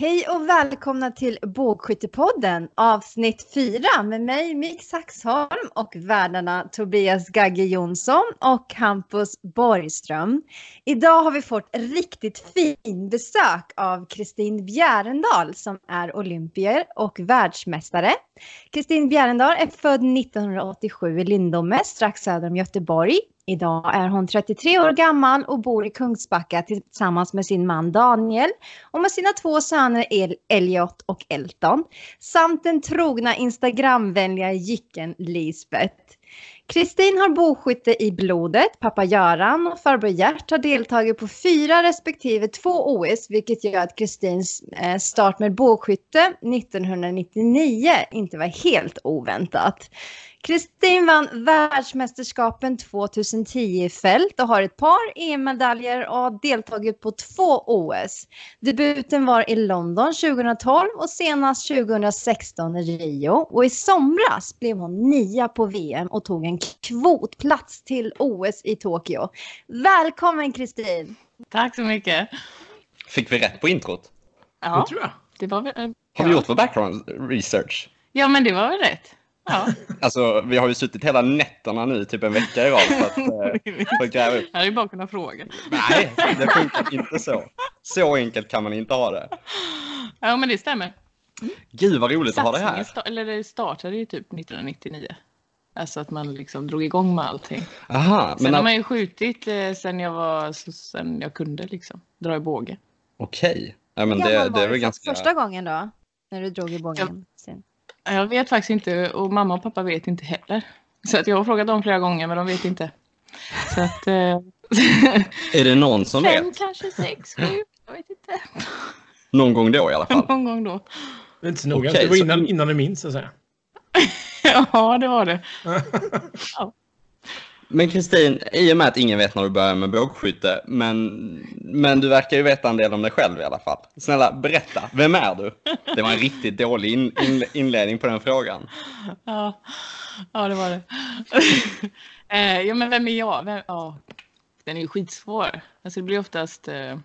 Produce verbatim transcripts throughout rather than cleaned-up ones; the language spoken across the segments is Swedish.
Hej och välkomna till Bågskyttepodden, avsnitt fyra med mig Mick Saksholm och värdarna Tobias Gagge-Jonsson och Hampus Borgström. Idag har vi fått riktigt fin besök av Kristin Bjärendahl som är olympier och världsmästare. Kristin Bjärendahl är född nittonhundraåttiosju i Lindomest strax söder om Göteborg. Idag är hon trettiotre år gammal och bor i Kungsbacka tillsammans med sin man Daniel och med sina två söner El- Elliot och Elton samt den trogna Instagramvänliga jycken Lisbeth. Kristin har bågskytte i blodet, pappa Göran och farbror Hjärt har deltagit på fyra respektive två O S, vilket gör att Kristins start med bågskytte nittonhundranittionio inte var helt oväntat. Kristin vann världsmästerskapen tjugohundratio i fält och har ett par E M-medaljer och har deltagit på två O S. Debuten var i London tjugotolv och senast tjugosexton i Rio. Och i somras blev hon nia på V M och tog en kvotplats till O S i Tokyo. Välkommen Kristin! Tack så mycket! Fick vi rätt på introt? Ja, det tror jag. Det var väl, ja. Har vi gjort vår background research? Ja, men det var väl rätt. Ja. Alltså, vi har ju suttit hela nätterna nu, typ en vecka i rad för att, för att gräva upp. Jag är ju bara kunna fråga. Nej, det funkar inte så. Så enkelt kan man inte ha det. Ja, men det stämmer. Gud, vad roligt Satsningen att ha det här. Sta- eller det startade ju typ nittonhundranittionio. Alltså att man liksom drog igång med allting. Aha, sen men har man ju skjutit eh, sen jag var så, sen jag kunde liksom dra i båge. Okej. Okay. Ja, men det, det var väl ganska första gången då när du drog i bågen sen. Jag vet faktiskt inte, och mamma och pappa vet inte heller. Så att jag har frågat dem flera gånger, men de vet inte. Så att, eh... är det någon som Fem, vet? Fem, kanske sex, sju, jag vet inte. Någon gång då i alla fall? Någon gång då. Det är inte så noga, okay, det var så... innan, innan du minns så säga. Ja, det var det. Ja. Men Kristin, i och med att ingen vet när du börjar med bågskytte, men, men du verkar ju veta en del om dig själv i alla fall. Snälla, berätta. Vem är du? Det var en riktigt dålig in, in, inledning på den frågan. Ja, ja det var det. eh, ja, men vem är jag? Vem, ja. Den är ju skitsvår. Alltså, det blir oftast... Eh,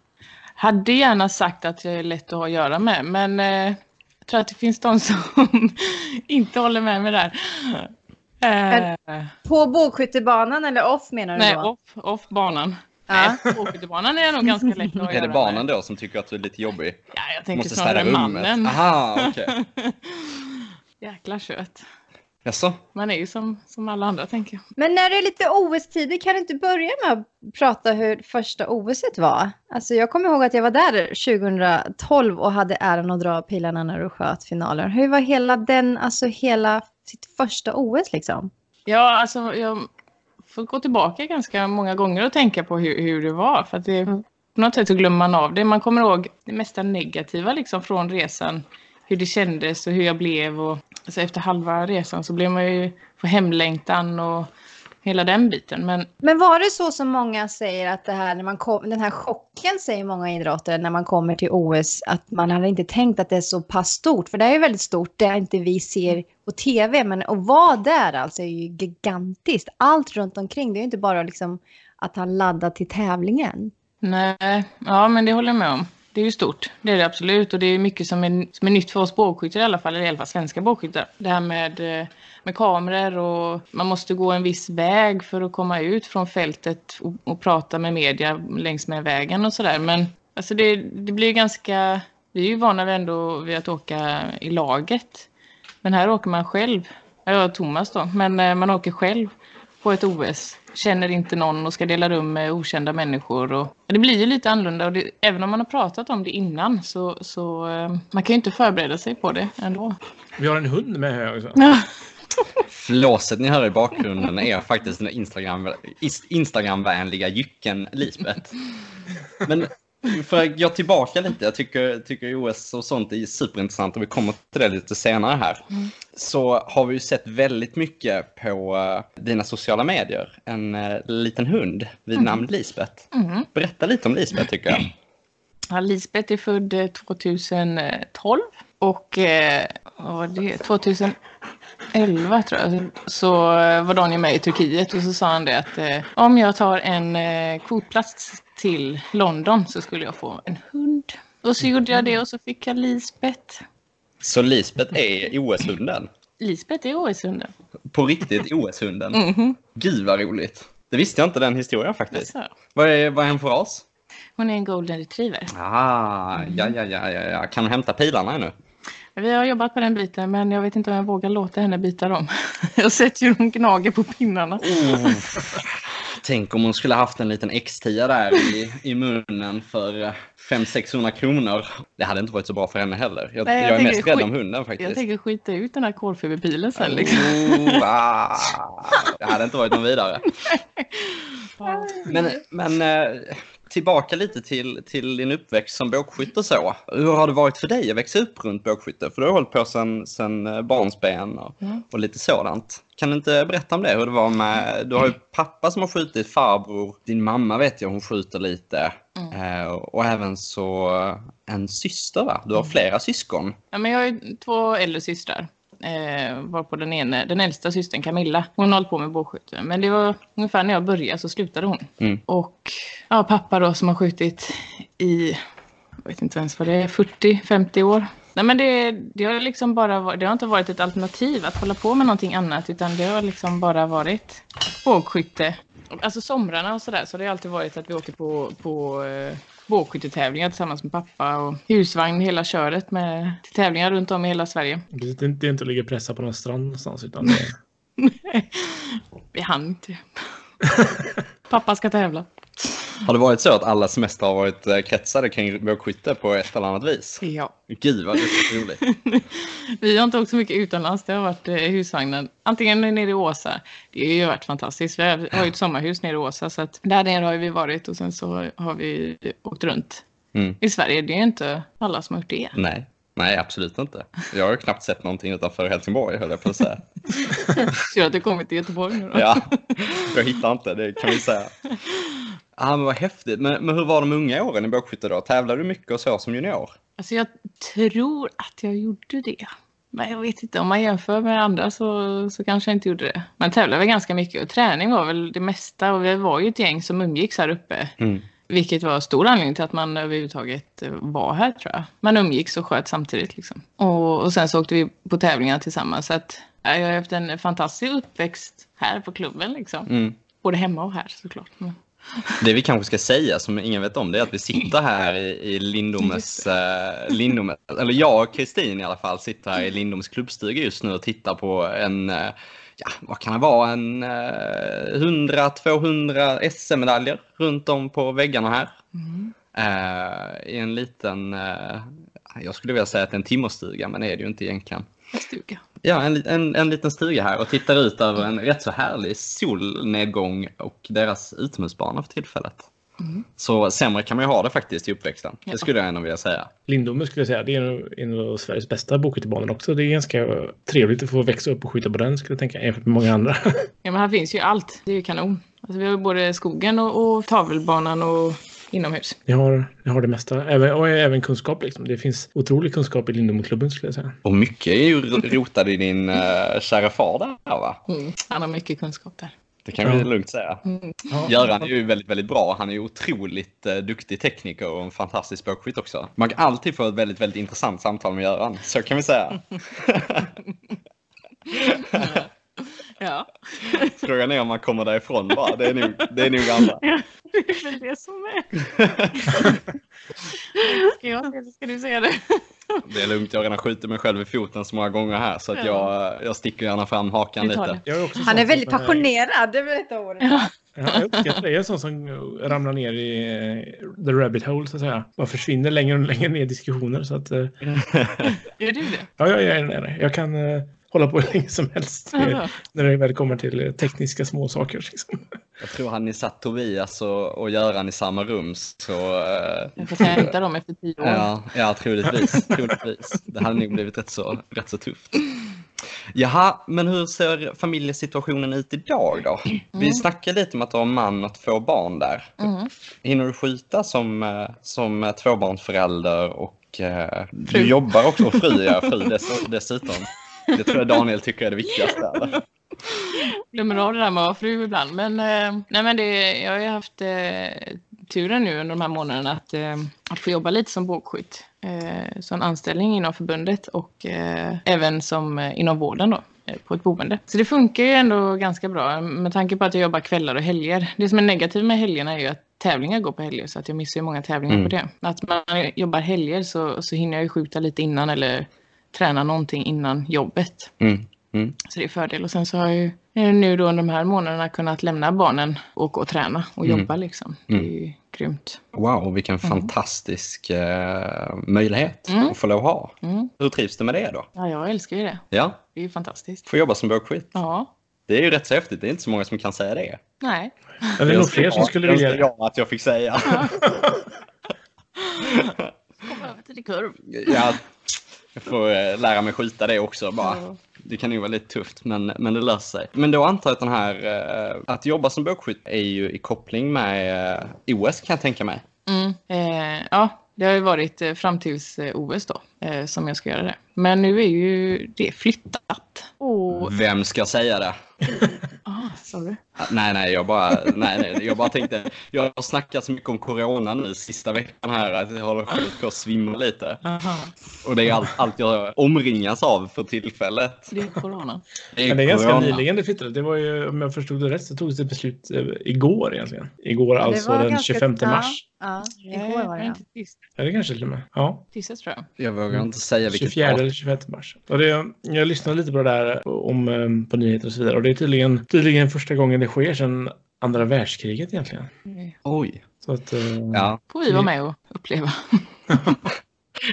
hade gärna sagt att jag är lätt att ha att göra med, men eh, jag tror att det finns de som inte håller med mig där. Men på bågskyttebanan eller off menar du? Nej, då? Nej, off, off banan. Ja. Nej, bågskyttebanan är nog ganska lätt att göra. Är det banan då som tycker att du är lite jobbig? Ja, jag tänker måste snarare mannen. Aha, okej. Okay. Jäkla kött. Jaså? Man är ju som, som alla andra, tänker jag. Men när det är lite O S-tider, kan du inte börja med att prata hur första O S-et var? Alltså jag kommer ihåg att jag var där tjugotolv och hade äran att dra pilarna när du sköt finalen. Hur var hela den, alltså hela sitt första O S liksom? Ja, alltså jag får gå tillbaka ganska många gånger och tänka på hur, hur det var. För att det, på något sätt så glömmer man av det. Man kommer ihåg det mesta negativa liksom från resan. Hur det kändes och hur jag blev. Och, alltså, efter halva resan så blev man ju på hemlängtan och hela den biten. Men, men var det så som många säger att det här, när man kom, den här chocken säger många idrottare när man kommer till O S att man hade inte tänkt att det är så pass stort. För det är ju väldigt stort, det är inte vi ser på tv. Men att vara där alltså är ju gigantiskt. Allt runt omkring, det är ju inte bara liksom att han laddar till tävlingen. Nej, ja men det håller jag med om. Det är ju stort, det är det absolut och det är mycket som är, som är nytt för oss bågskyttar i alla fall, eller i alla fall svenska bågskyttar. Det här med, med kameror och man måste gå en viss väg för att komma ut från fältet och, och prata med media längs med vägen och sådär. Men alltså det, det blir ganska, vi är ju vana vid ändå vid att åka i laget. Men här åker man själv, jag och Thomas då, men man åker själv på ett O S. Känner inte någon och ska dela rum med okända människor. Och det blir ju lite annorlunda. Och det, även om man har pratat om det innan så, så man kan ju inte förbereda sig på det ändå. Vi har en hund med här också. Ja. Flåset ni hör i bakgrunden är faktiskt den Instagram, Instagramvänliga jycken Lisbeth. Men för att gå tillbaka lite, jag tycker, tycker O S och sånt är superintressant och vi kommer till det lite senare här. Mm. Så har vi ju sett väldigt mycket på dina sociala medier. En liten hund vid namn mm. Lisbeth. Mm. Berätta lite om Lisbeth tycker jag. Ja, Lisbeth är född tjugotolv och eh, det, tjugoelva tror jag. Så var Daniel med i Turkiet och så sa han det att eh, om jag tar en eh, kvotplats till London så skulle jag få en hund. Och så gjorde jag det och så fick jag Lisbeth. Så Lisbeth är O S-hunden? Lisbeth är O S-hunden. På riktigt O S-hunden? Mm-hmm. Gud vad roligt. Det visste jag inte den historien faktiskt. Alltså. Vad är, vad är hon för oss? Hon är en golden retriever. Ah, mm. ja, ja, ja, ja. Kan hon hämta pilarna nu? Vi har jobbat på den biten, men jag vet inte om jag vågar låta henne byta dem. Jag sätter ju hon gnager på pinnarna. Oh. Tänk om hon skulle haft en liten X tio där i, i munnen för fem hundra till sexhundra kronor. Det hade inte varit så bra för henne heller. Jag, Nej, jag, jag är mest rädd skit, om hunden faktiskt. Jag tänker skita ut den här kolfiberpilen sen. Oh, liksom. ah. Det hade inte varit någon vidare. Men... men eh, tillbaka lite till, till din uppväxt som bågskytte så. Hur har det varit för dig att växa upp runt bågskytte? För du har hållit på sedan, sedan barnsben och, mm. och lite sådant. Kan du inte berätta om det? Hur det var med, du har ju pappa som har skjutit, farbror. Din mamma vet jag, hon skjuter lite. Mm. Eh, och även så en syster va? Du har flera syskon. Ja, men jag har ju två äldre systrar. Eh, var på den ene, den äldsta systern Camilla. Hon håller på med bågskytte. Men det var ungefär när jag började så slutade hon. Mm. Och ja, pappa då som har skjutit i, jag vet inte ens vad det är, fyrtio femtio år. Nej, men det, det har liksom bara, det har inte varit ett alternativ att hålla på med någonting annat, utan det har liksom bara varit bågskytte. Alltså somrarna och sådär, så det har alltid varit att vi åker på, på eh, bågskyttetävlingar tillsammans med pappa och husvagn hela köret med tävlingar runt om i hela Sverige. Det är inte att ligga och pressa på någon strand någonstans utan det... Nej, vi hann inte. Pappa ska tävla. Har det varit så att alla semester har varit kretsade kring bågskytte på ett eller annat vis? Ja. Gud vad roligt. Vi har inte åkt så mycket utomlands, det har varit husvagnen. Antingen nere i Åsa, det har ju varit fantastiskt. Vi har ju ett sommarhus nere i Åsa så att där nere har vi varit och sen så har vi åkt runt. Mm. I Sverige, det är ju inte alla som har gjort det. Nej. Nej, absolut inte. Jag har ju knappt sett någonting utanför Helsingborg, höll jag på att säga. Så att du kommit till Göteborg nu då? Ja, jag hittar inte, det kan vi säga. Ja, ah, men vad häftigt. Men, men hur var de unga åren i bågskytte då? Tävlade du mycket och så som junior? Alltså jag tror att jag gjorde det. Men jag vet inte, om man jämför med andra så, så kanske jag inte gjorde det. Man tävlade väl ganska mycket och träning var väl det mesta. Och vi var ju ett gäng som umgicks här uppe. Mm. Vilket var stor anledning till att man överhuvudtaget var här, tror jag. Man umgicks och sköt samtidigt liksom. Och, och sen så åkte vi på tävlingar tillsammans. Så att jag har haft en fantastisk uppväxt här på klubben liksom. Mm. Både hemma och här såklart. Men... det vi kanske ska säga som ingen vet om det är att vi sitter här i, i Lindomes, eh, Lindomes, eller jag och Kristin i alla fall sitter här i Lindoms klubbstuga just nu och tittar på en... Eh, ja, vad kan det vara? En eh, hundra till tvåhundra S M-medaljer runt om på väggarna här. Mm. Eh, I en liten, eh, jag skulle vilja säga att det är en timmerstuga, men det är det ju inte egentligen. En stuga. Ja, en, en, en liten stuga här och tittar ut över en rätt så härlig solnedgång och deras utomhusbana för tillfället. Mm. Så sämre kan man ju ha det faktiskt i uppväxten. Ja. Det skulle jag ändå vilja säga. Lindom skulle jag säga, det är en av Sveriges bästa bågskyttebanor också. Det är ganska trevligt att få växa upp och skjuta på den, skulle jag tänka, jämfört med många andra. Ja, men här finns ju allt. Det är ju kanon. Alltså, vi har både skogen och, och tavelbanan och inomhus. Jag har, jag har det mesta. Även, och även kunskap liksom. Det finns otrolig kunskap i Lindomklubben skulle jag säga. Och mycket är ju rotad i din uh, kära far där va? Mm. Han har mycket kunskap där. Det kan vi lugnt säga. Mm. Göran är ju väldigt, väldigt bra. Han är ju otroligt eh, duktig tekniker och en fantastisk bågskytt också. Man kan alltid få ett väldigt, väldigt intressant samtal med Göran. Så kan vi säga. Ja. Frågan är om man kommer därifrån bara. Det är nog, det är nog andra. Ja, det är väl det som är. Ska jag, ska du säga det? Det är lugnt, jag redan skjuter mig själv i foten så många gånger här så att jag, jag sticker gärna fram hakan lite. Han är väldigt passionerad över detta året. Ja. Jag uppskattar det. Jag är sån som ramlar ner i the rabbit hole så att säga. Man försvinner längre och längre ner i diskussioner så att... Gör du det? Ja, jag är nere. Jag kan... hålla på hur länge som helst med, när det väl kommer till tekniska småsaker. Liksom. Jag tror han ni satt Tobias och, och Göran i samma rum. Så, eh... jag får hämta dem efter tio år. Ja, ja troligtvis, troligtvis. Det hade nog blivit rätt så, rätt så tufft. Jaha, men hur ser familjesituationen ut idag då? Mm. Vi snackade lite om att du har man och två barn där. Mm. Hinner du skjuta som, som tvåbarnsförälder och eh, du jobbar också fri, ja, fri dess, dessutom? Det tror jag Daniel tycker är det viktigaste. Eller? Glömmer av det där med att vara fru ibland. Men, eh, nej men det, jag har ju haft eh, turen nu under de här månaderna att, eh, att få jobba lite som bågskytt. Eh, som anställning inom förbundet och eh, även som eh, inom vården då, eh, på ett boende. Så det funkar ju ändå ganska bra med tanke på att jag jobbar kvällar och helger. Det som är negativt med helgerna är ju att tävlingar går på helger så att jag missar ju många tävlingar mm. på det. Att man jobbar helger så, så hinner jag ju skjuta lite innan eller träna någonting innan jobbet. Mm. Mm. Så det är fördel. Och sen så har jag ju nu då under de här månaderna kunnat lämna barnen och gå och träna och jobba mm. liksom. Det är ju grymt. Wow, vilken mm. fantastisk eh, möjlighet mm. att få lov att ha. Mm. Hur trivs du med det då? Ja, jag älskar ju det. Ja. Det är ju fantastiskt. Får jobba som bågskytt. Ja. Det är ju rätt så häftigt. Det är inte så många som kan säga det. Nej. Det är nog fler som skulle vilja det. Att jag fick säga. Ja. Kom över till det kurv. Ja. Jag får lära mig skjuta det också bara. Ja. Det kan ju vara lite tufft, men, men det löser sig. Men då antar jag att den här, att jobba som bågskytt är ju i koppling med O S kan jag tänka mig. Mm. Eh, ja, det har ju varit fram tills O S då, eh, som jag ska göra det. Men nu är ju det flyttat. Och... Vem ska säga det? Ah, sorry. Nej, nej, jag bara, nej, nej, jag bara tänkte, jag har snackat så mycket om corona nu sista veckan här att jag håller på att svimma lite. Aha. Och det är allt, allt jag omringas av för tillfället. Det är corona. Det är, Men det är ganska nyligen det flyttade. Det var ju, om jag förstod det rätt, så togs det beslut igår egentligen. Igår alltså den ganska, tjugofemte mars. Ja, ja igår var det. Ja, det kanske till och med. Ja. Tisdag tror jag. Jag vågar inte säga vilket tjugofjärde eller tjugofemte mars. Och det, jag lyssnade lite på det där om, på nyheter och så vidare. Och det är tydligen, tydligen första gången det sker sedan andra världskriget egentligen. Oj. Så att, uh, ja. Får vi vara med och uppleva.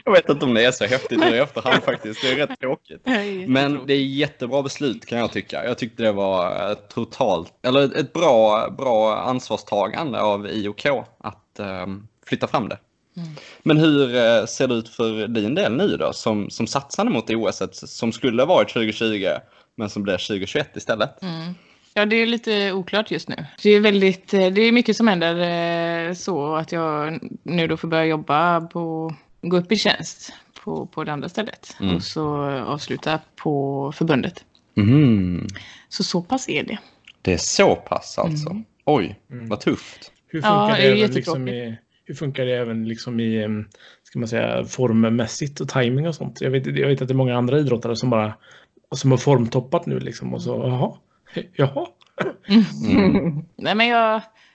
Jag vet inte om det är så häftigt nu i efterhand faktiskt. Det är rätt tråkigt. Men det är jättebra beslut kan jag tycka. Jag tyckte det var totalt, eller ett bra, bra ansvarstagande av I O K att um, flytta fram det. Mm. Men hur ser det ut för din del nu då? Som, som satsade mot O S som skulle ha varit tjugo tjugo men som blir tjugo tjugoett istället. Mm. Ja, det är lite oklart just nu. Det är väldigt, det är mycket som händer så att jag nu då får börja jobba på, gå upp i tjänst på, på det andra stället. Mm. Och så avsluta på förbundet. Mm. Så så pass är det. Det är så pass alltså. Mm. Oj, mm. vad tufft. Hur funkar ja, det, det även liksom i, hur funkar det även liksom i, ska man säga, formmässigt och timing och sånt? Jag vet, jag vet att det är många andra idrottare som bara, som har formtoppat nu liksom och så, jaha. Jaha. Mm. Nej men jag,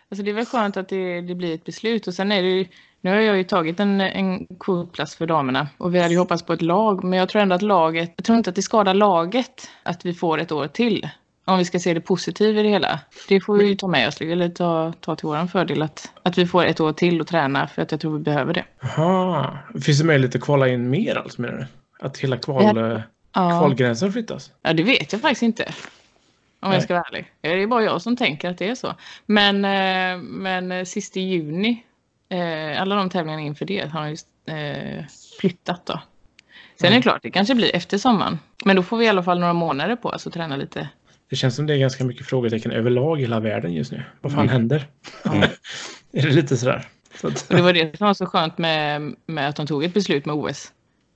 alltså det är väl skönt att det, det blir ett beslut och sen är det ju, nu har jag ju tagit en, en kvotplats för damerna och vi hade ju hoppats på ett lag men jag tror ändå att laget, jag tror inte att det skadar laget att vi får ett år till. Om vi ska se det positiva i det hela. Det får vi ju ta med oss. Eller ta, ta till våran fördel att, att vi får ett år till att träna. För att jag tror vi behöver det. Aha. Finns det möjlighet att kvala in mer alltså menar du? Att hela kval, ja. kvalgränsen flyttas? Ja det vet jag faktiskt inte. Om Nej. jag ska vara ärlig. Det är bara jag som tänker att det är så. Men, men sist i juni. Alla de tävlingarna inför det har just flyttat då. Sen är det klart det kanske blir efter sommaren. Men då får vi i alla fall några månader på oss att träna lite. Det känns som det är ganska mycket frågetecken överlag i hela världen just nu. Vad fan mm. händer? Mm. Är det lite sådär? Så att... Det var det som var så skönt med, med att de tog ett beslut med O S.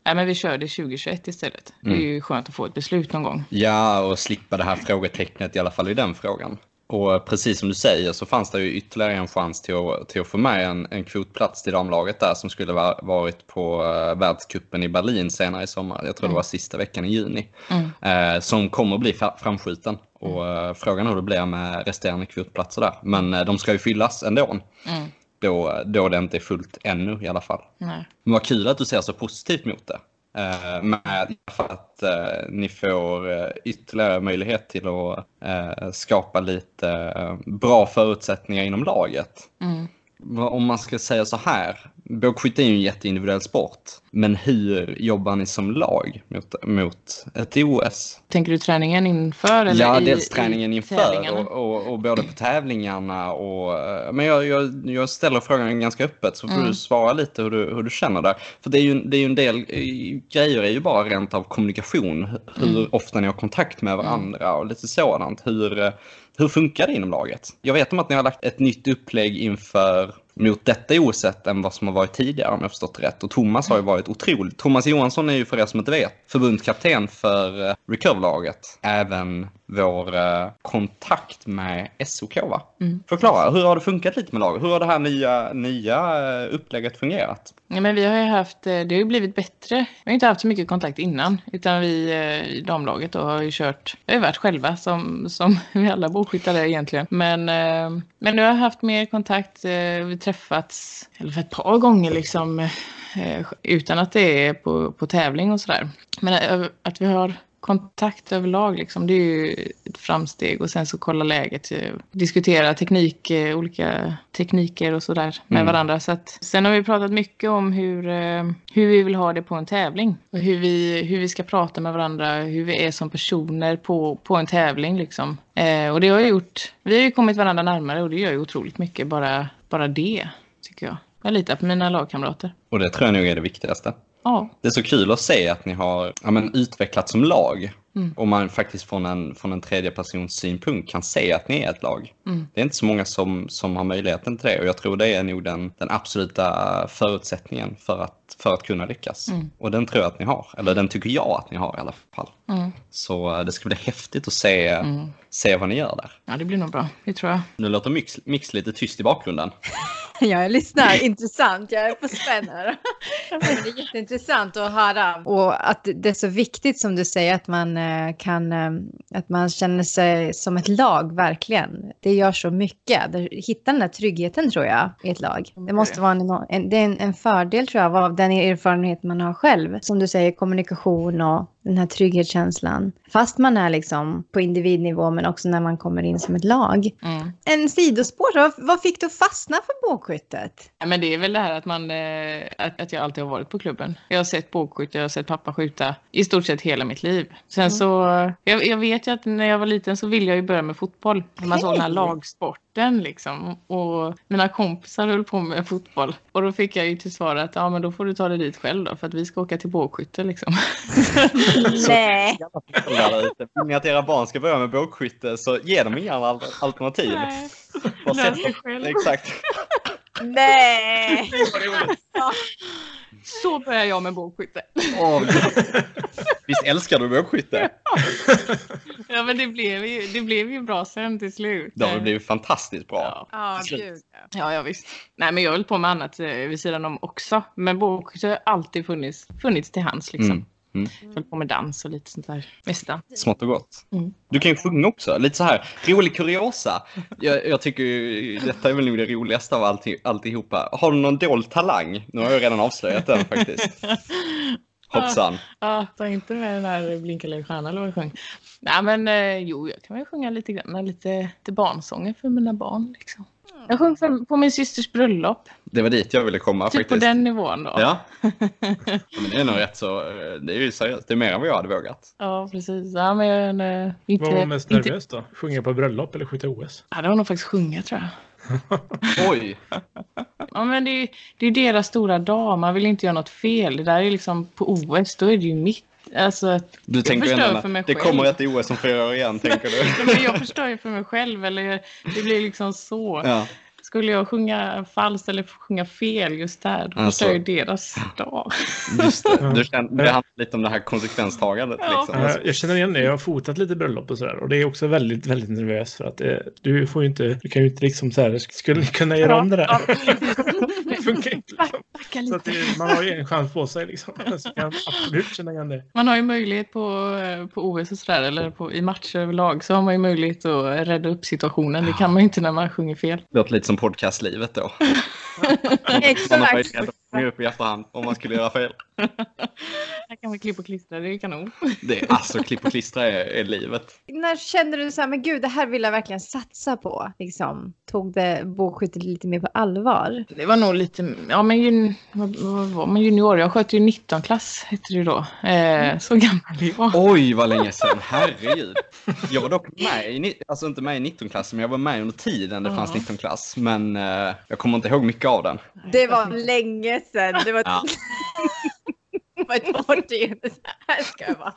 Nej men vi körde tjugo tjugoett istället. Mm. Det är ju skönt att få ett beslut någon gång. Ja och slippa det här frågetecknet i alla fall i den frågan. Och precis som du säger så fanns det ju ytterligare en chans till att, till att få med en, en kvotplats till damlaget där som skulle ha varit på världscupen i Berlin senare i sommar. Jag tror mm. det var sista veckan i juni. Mm. Eh, som kommer att bli framskjuten. Och eh, frågan är hur det blir med resterande kvotplatser där. Men eh, de ska ju fyllas ändå. Mm. Då, då det inte är fullt ännu i alla fall. Nej. Men vad kul att du ser så positivt mot det. Eh, med för att eh, ni får eh, ytterligare möjlighet till att eh, skapa lite eh, bra förutsättningar inom laget. Mm. Om man ska säga så här, bågskytt är ju en jätteindividuell sport, men hur jobbar ni som lag mot, mot ett O S? Tänker du träningen inför? Eller ja, i, dels träningen inför och, och, och både på tävlingarna. Och, men jag, jag, jag ställer frågan ganska öppet så får mm. du svara lite hur du, hur du känner där. För det är ju, det är ju en del grejer är ju bara rent av kommunikation. Hur mm. ofta ni har kontakt med varandra och lite sådant. Hur... Hur funkar det inom laget? Jag vet om att ni har lagt ett nytt upplägg inför mot detta oavsett än vad som har varit tidigare, om jag förstått rätt. Och Thomas har ju varit otroligt. Thomas Johansson är ju, för er som inte vet, förbundskapten för Recover-laget. Även vår kontakt med S H K, va? Mm. Förklara, hur har det funkat lite med laget? Hur har det här nya, nya upplägget fungerat? Ja, men vi har ju haft, det har ju blivit bättre. Vi har inte haft så mycket kontakt innan, utan vi i damlaget då har ju kört, vi har ju varit själva som, som vi alla bågskyttare egentligen. Men, men nu har jag haft mer kontakt, vi träffats eller för ett par gånger liksom, utan att det är på, på tävling och sådär. Men att vi har kontakt överlag liksom, det är ju ett framsteg. Och sen så kolla läget, diskutera teknik, olika tekniker och sådär med mm. varandra. Så att, sen har vi pratat mycket om hur, hur vi vill ha det på en tävling. Och hur vi, hur vi ska prata med varandra, hur vi är som personer på, på en tävling liksom. Eh, och det har gjort, vi har ju kommit varandra närmare och det gör ju otroligt mycket. Bara, bara det tycker jag. Jag litar på mina lagkamrater. Och det tror jag nog är det viktigaste. Ja. Det är så kul att se att ni har ja, men, utvecklats som lag. Mm. Och man faktiskt från en, från en tredje persons synpunkt kan se att ni är ett lag. Mm. Det är inte så många som, som har möjligheten till det. Och jag tror det är nog den, den absoluta förutsättningen för att, för att kunna lyckas. Mm. Och den tror jag att ni har. Eller den tycker jag att ni har i alla fall. Mm. Så det ska bli häftigt att se, mm. se vad ni gör där. Ja, det blir nog bra. Det tror jag. Nu låter Mix, mix lite tyst i bakgrunden. Jag lyssnar. Intressant. Jag är på spännare. Det är jätteintressant att höra. Och att det är så viktigt som du säger att man kan, att man känner sig som ett lag verkligen. Det gör så mycket. Hitta den där tryggheten tror jag i ett lag. Det måste vara en, en, det är en, en fördel tror jag av den erfarenhet man har själv. Som du säger, kommunikation och den här trygghetskänslan. Fast man är liksom på individnivå men också när man kommer in som ett lag. Mm. En sidospår, vad fick du fastna för bågskyttet? Ja, men det är väl det här att, man, att, att jag alltid har varit på klubben. Jag har sett bågskytte, jag har sett pappa skjuta i stort sett hela mitt liv. Sen mm. så, jag, jag vet ju att när jag var liten så ville jag ju börja med fotboll. Okay. Man såg den här lagsporten liksom. Och mina kompisar höll på med fotboll. Och då fick jag ju till svar att ja, men då får du ta dig dit själv då. För att vi ska åka till bågskytte liksom. Nej. Vill ni att era barn ska börja med bågskytte så ge dem inga alternativ. Nej. Exakt. Nej. Så börjar jag med bågskytte. Oh, visst älskar du bågskytte? Ja. Ja, men det blev, ju, det blev ju bra sen till slut. Ja, det blev fantastiskt bra. Ja, ja, gud, ja. Ja, ja visst. Nej, men jag höll på med annat vid sidan om också. Men bågskytte har alltid funnits, funnits till hands liksom. Mm. Mm. Jag höll på med dans och lite sånt där mesta. Smått och gott. Mm. Du kan ju sjunga också, lite så här, rolig kuriosa. Jag, jag tycker ju, detta är väl nog det roligaste av alltih, alltihopa. Har du någon dold talang? Nu har jag redan avslöjat den faktiskt. Hoppsan. Ja, ah, ah, ta inte med den här blinkande stjärnan eller vad jag sjöng. Nej men, eh, jo jag kan väl sjunga lite grann, lite, lite barnsånger för mina barn liksom. Jag sjöng för, på min systers bröllop. Det var dit jag ville komma typ faktiskt. På den nivån då. Ja. Men det är nog rätt så, det är ju seriöst, det är mer än vad jag hade vågat. Ja, precis. Ja, men, nej, inte, vad var mest inte... nervös då? Sjunga på bröllop eller skjuta O S? Ja, det var nog faktiskt sjunga tror jag. Oj. Ja, men det är ju det är deras stora dag, man vill inte göra något fel. Det där är liksom på O S, då är det ju mitt. Alltså, du tänker ändå, för mig det själv. Kommer att det är O S som fyra år igen, tänker du? Men jag förstår ju för mig själv, eller det blir liksom så. Ja. Skulle jag sjunga falskt eller sjunga fel just där, då alltså. Förstår ju deras dag. Just det, du känner, det handlar lite om det här konsekvenstagandet. Ja. Liksom. Alltså. Jag känner igen det, jag har fotat lite bröllop och sådär. Och det är också väldigt, väldigt nervös för att eh, du får ju inte, du kan ju inte liksom så här, skulle ni kunna göra om det där? Ja, Liksom. Så att det, man har ju en chans på sig liksom. Så kan absolut känna igen det. Man har ju möjlighet på, på O S och sådär, eller på, i matcher överlag så har man ju möjlighet att rädda upp situationen. Det kan man ju inte när man sjunger fel. Det låter lite som podcastlivet då. Exakt. Nu upp i efterhand om man skulle göra fel. Här kan man klippa och klistra, det är kanon. Det är, alltså klippa och klistra är, är livet. När kände du så här, men gud det här vill jag verkligen satsa på? Liksom, tog det bågskyttet lite mer på allvar? Det var nog lite, ja men jun, vad, vad var man junior? Jag sköt ju nittonde klass heter det då. Eh, så gammal jag. Oj vad länge sedan, herregud. Jag var dock med, i, alltså inte med i nittonde klass men jag var med under tiden det uh-huh. fanns nittonde klass. Men eh, jag kommer inte ihåg mycket av den. Det var länge sen. Det var ett ja. årtionde. Här ska jag vara.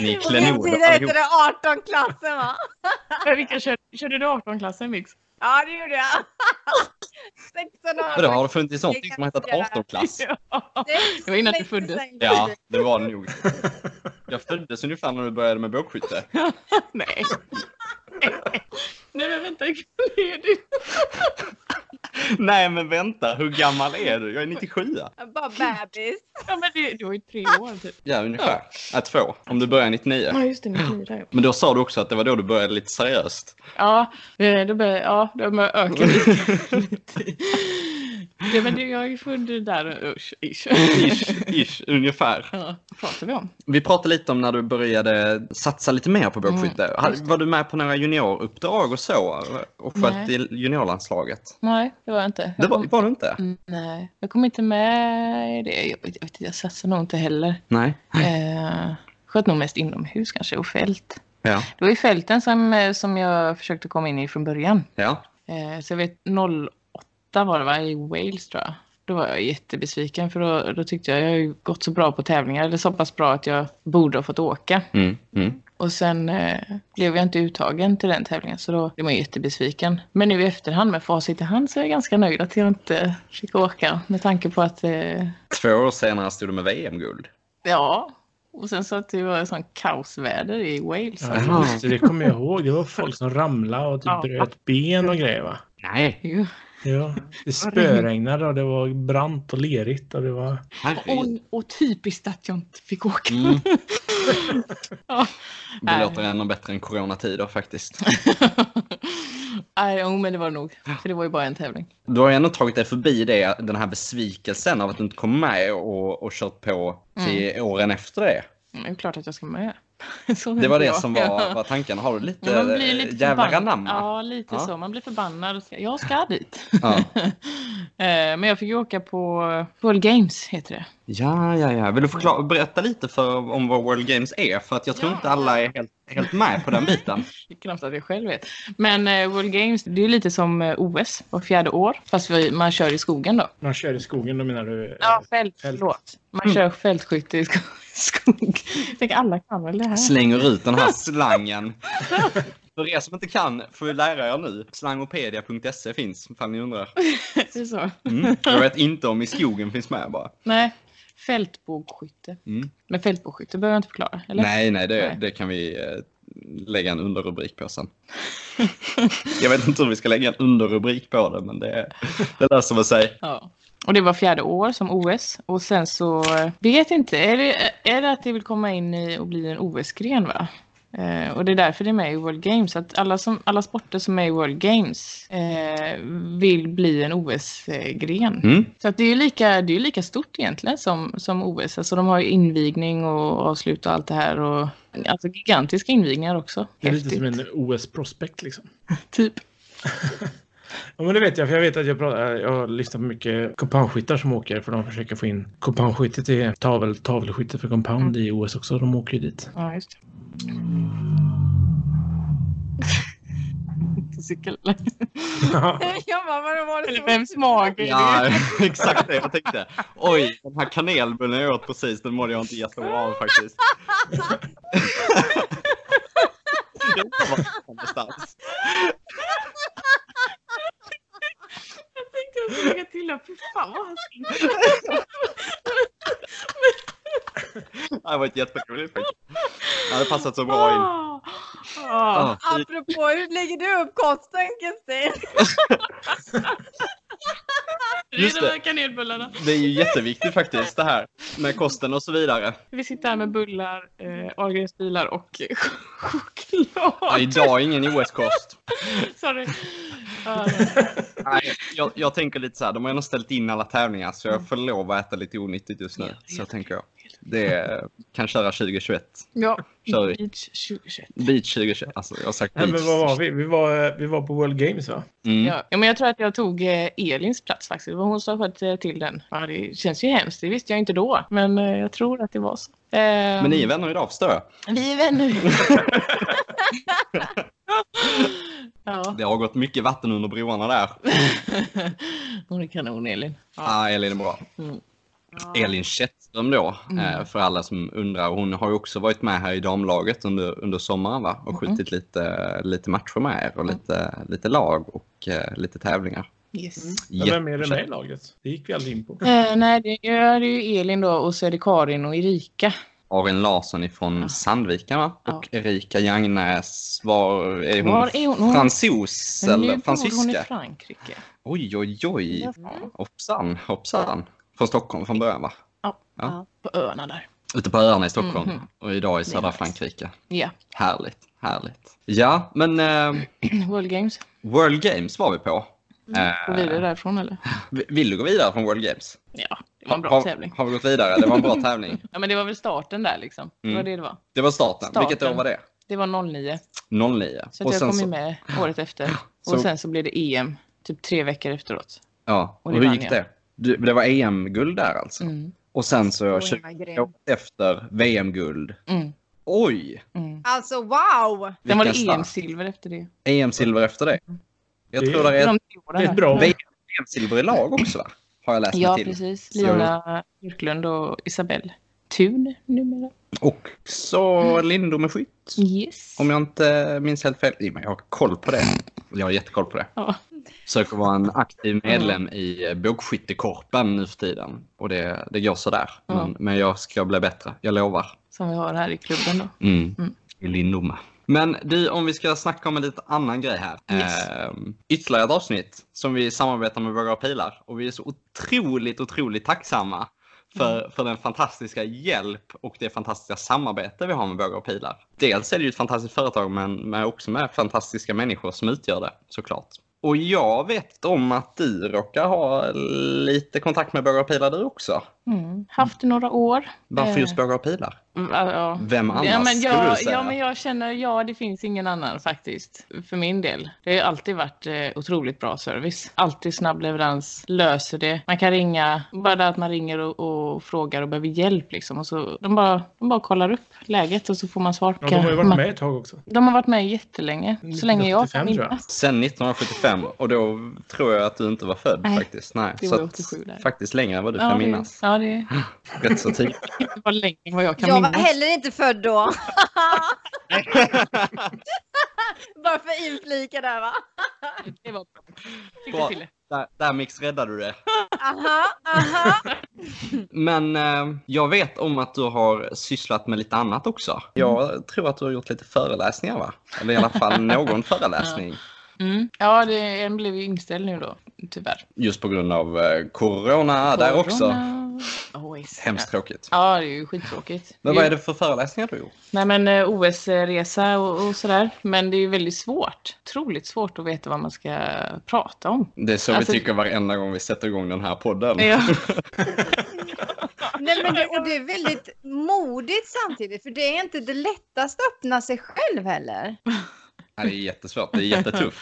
Ni klänor. Det heter det artonde klassen va? Erika, körde, körde du artonde klassen Mix? Ja, det gjorde jag. sexton år. Bra, har funnits någonting det som hetat arton-klass. Ja. Det var innan du föddes. Ja, det var det nog. Jag föddes ungefär när du började med bågskytte. Nej. Nej, men vänta, hur är du? Nej, men vänta, hur gammal är du? Jag är nittiosju. Jag är bara bebis. Ja, men du, du var ju tre år typ. Ja, ungefär. Ja, två. Om du börjar nittionio. Ja, just det, nittionio. Ja. Men då sa du också att det var då du började lite seriöst. Ja, då började ja, då började jag öka lite. Ja, men du, jag har ju funnit där ish, ish. ish, ish, ungefär. Ja, pratar vi om. Vi pratade lite om när du började satsa lite mer på bågskytte. Mm, var du med på några junioruppdrag och så? Och sköt i juniorlandslaget? Nej, det var jag inte. Jag det var, var du inte? Nej, jag kom inte med i det. Jag, jag, jag, jag satsade nog inte heller. Nej. Eh, sköt nog mest inomhus kanske och fält. Ja. Det var ju fälten som, som jag försökte komma in i från början. Ja. Eh, så jag vet, noll där var det var i Wales tror jag. Då var jag jättebesviken för då, då tyckte jag jag har ju gått så bra på tävlingar eller så pass bra att jag borde ha fått åka. Mm, mm. Och sen eh, blev jag inte uttagen till den tävlingen så då blev jag jättebesviken. Men nu i efterhand med facit i hand så är jag ganska nöjd att jag inte fick åka med tanke på att... Eh... Två år senare stod du med V M-guld. Ja, och sen så att det var en sån kaosväder i Wales. Ja, alltså. Det kommer jag ihåg. Det var folk som ramlade och typ ja. bröt ben och grejer va? Nej, ju. Ja, det spöregnade och det var brant och lerigt och det var... Och, och typiskt att jag inte fick åka. Mm. Ja. Det äh. låter ännu bättre än coronatider faktiskt. Nej, äh, men det var nog. För det var ju bara en tävling. Du har ju ändå tagit dig förbi det, den här besvikelsen av att du inte kom med och, och kört på till mm. åren efter det. Det är klart att jag ska med. Så det var det jag. som var, var tanken. Har du lite, ja, lite jävla namn? Ja, lite ja. så. Man blir förbannad. Jag ska dit. Ja. Men jag fick ju åka på World Games, heter det. Ja, ja, ja. Vill du förklara, berätta lite för, om vad World Games är? För att jag tror ja. inte alla är helt, helt med på den biten. Det är knappt att jag själv vet. Men eh, World Games, det är lite som O S var fjärde år. Fast vi, man kör i skogen då. Man kör i skogen, då menar du? Eh, ja, fält, fält. Förlåt. Man mm. kör fältskytte i skogen. Skog. Jag tänker alla kan väl det här. Slänger ut den här slangen. För er som inte kan får vi lära er nu. Slangopedia punkt se finns, fan ni undrar. Det är så. Mm. Jag vet inte om i skogen finns med bara. Nej, fältbågskytte. Mm. Men fältbågskytte behöver jag inte förklara, eller? Nej, nej, det, nej. det kan vi eh, lägga en underrubrik på sen. Jag vet inte om vi ska lägga en underrubrik på det, men det, det är som att säga. Ja. Och det var fjärde år som O S. Och sen så, vet inte, är det, är det att det vill komma in i och bli en O S-gren va? Eh, och det är därför det är med i World Games. Att alla, som, alla sporter som är i World Games eh, vill bli en O S-gren. Mm. Så att det är ju lika, det är lika stort egentligen som, som O S. Alltså de har ju invigning och avslut och allt det här. Och, alltså gigantiska invigningar också. Det är lite som en O S-prospekt liksom. Typ. Ja, men det vet jag, för jag vet att jag, pratar, jag har lyssnat på mycket compoundskyttar som åker för de försöker få in compoundskyttet i tavel, tavelskyttet för compound mm. i O S också, de åker ju dit. Ja, just det. Cykel. Ja. Jag bara, vad var det? Eller vems mage? Ja, exakt det jag tänkte. Oj, den här kanelbullen jag åt precis, den mådde jag inte jättebra av faktiskt. Jag var någonstans. Jag ska lägga till och fan vad han det var ett jätteroligt faktiskt. Det hade passat så bra in. Oh, oh. Ah. Apropå, hur lägger du upp koststänken, Sten? Just det. Kanelbullarna. Det är ju jätteviktigt faktiskt det här med kosten och så vidare. Vi sitter här med bullar, eh, avgränsbilar och choklad. Ja, idag ingen O S-kost. Sorry. Uh, nej, jag, jag tänker lite så här, de har ändå ställt in alla tävlingar så jag får lov att äta lite onyttigt just nu. Ja, så tänker jag. Det är, kan köra tjugo tjugoett. Ja, kör vi. Beach tjugo tjugoett. Beach tjugo tjugoett, alltså jag har sagt beach. Nej, men vad var vi? Vi var, vi var på World Games va? Mm. Ja, men jag tror att jag tog Elins plats faktiskt. Det var hon som sköt till den. Ja, det känns ju hemskt, det visste jag inte då. Men jag tror att det var så. Men ni är vänner idag, förstår jag? Vi är vänner. Ja. Det har gått mycket vatten under broarna där. Hon är kanon, Elin. Ja, ah, Elin är bra. Mm. Ja. Elin Kettström. Kettström då, mm. för alla som undrar. Hon har ju också varit med här i damlaget under, under sommaren, va? Och mm. skjutit lite, lite matcher med er och mm. lite, lite lag och uh, lite tävlingar. Yes. Mm. Vem är det med i laget? Det gick vi aldrig in på. Eh, nej, det är ju Elin då, och så är det Karin och Erika Arjen Larsson ifrån ja. Sandvika, va? Och ja. Erika Jagnäs var, är hon, var är hon? fransos hon... eller fransyska? Hon är Frankrike. Oj, oj, oj. Mm. Hoppsan, hoppsan. Från Stockholm från början, va? Ja, ja. På öarna där. Ute på öarna i Stockholm mm-hmm. och idag i södra Frankrike. Ja. Härligt, härligt. Ja, men... Eh... World Games. World Games var vi på. Går vi vidare därifrån eller? Vill du gå vidare från World Games? Ja, det var en bra har, tävling. Har vi gått vidare? Det var en bra tävling. Ja, men det var väl starten där liksom. Det mm. var det det var. Det var starten. starten. Vilket år var det? Det var noll nio. Så och jag kom så... med året efter. Och så... sen så blev det E M typ tre veckor efteråt. Ja, och, och hur gick jag. det? Du, det var E M-guld där alltså. Mm. Och sen så oh, tjugo år efter V M-guld. Mm. Oj! Mm. Alltså wow! Sen var det E M-silver efter det. E M-silver efter det? Mm. Jag tror det är ett, det är ett bra V M-silver i lag också, va? Har jag läst mig ja, till. Ja, precis. Lina Jörklund och Isabelle Thun numera. Och så Lindor med skytt. Yes. Om jag inte minns helt fel. Jag har koll på det. Jag har jättekoll på det. Ja. Söker vara en aktiv medlem mm. i bågskyttekorpen nu för tiden. Och det, det går sådär. Mm. Men, men jag ska bli bättre. Jag lovar. Som vi har här i klubben då. Mm. Mm. I Lindor med. Men du, om vi ska snacka om en lite annan grej här. Yes. Eh, ytterligare ett avsnitt som vi samarbetar med Båga och Pilar. Och vi är så otroligt, otroligt tacksamma för, mm. för den fantastiska hjälp och det fantastiska samarbete vi har med Båga och Pilar. Dels är det ju ett fantastiskt företag, men, men också med fantastiska människor som utgör det, såklart. Och jag vet om att du råkar ha lite kontakt med Båga och Pilar du också. Mm, haft några år. Varför eh. just Båga och Pilar? Mm, ja, ja. Vem annars? Ja, men jag, ja, men jag känner, ja, det finns ingen annan faktiskt. För min del. Det har alltid varit eh, otroligt bra service. Alltid snabb leverans, löser det. Man kan ringa, bara att man ringer och, och frågar och behöver hjälp liksom. Och så, de, bara, de bara kollar upp läget och så får man svar. Ja, de har ju varit med ett tag också. De har varit med jättelänge. Så länge jag kan minnas. Sen nittonhundrasjuttiofem, och då tror jag att du inte var född. Nej, faktiskt. Nej, det var så åttiosju där. Faktiskt längre än vad du ja, kan det, minnas. Ja, det är... Rätt så tidigt. Det var längre än vad jag kan minnas. Jag var heller inte född då. Bara för utlika där, va? Det var bra. Bra. Till det. Där, där mix räddade du det. Aha, aha. Men eh, jag vet om att du har sysslat med lite annat också. Jag mm. tror att du har gjort lite föreläsningar, va? Eller i alla fall någon föreläsning. Mm. Ja, det, den blev ju inställd nu då, tyvärr. Just på grund av eh, corona, corona där också. Always. Hemskt tråkigt. Ja, det är ju skittråkigt. Men vad är det för föreläsningar du gjort? Nej, men O S-resa och, och sådär. Men det är ju väldigt svårt. Otroligt svårt att veta vad man ska prata om. Det är så alltså... vi tycker varenda gång vi sätter igång den här podden. Ja. Nej, men det, och det är väldigt modigt samtidigt. För det är inte det lättaste att öppna sig själv heller. Nej, det är jättesvårt. Det är jättetufft.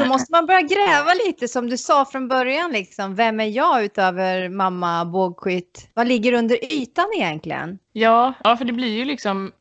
Då måste man börja gräva lite som du sa från början liksom. Vem är jag utöver mamma, bågskytt? Vad ligger under ytan egentligen? Ja, ja, för det blir ju liksom,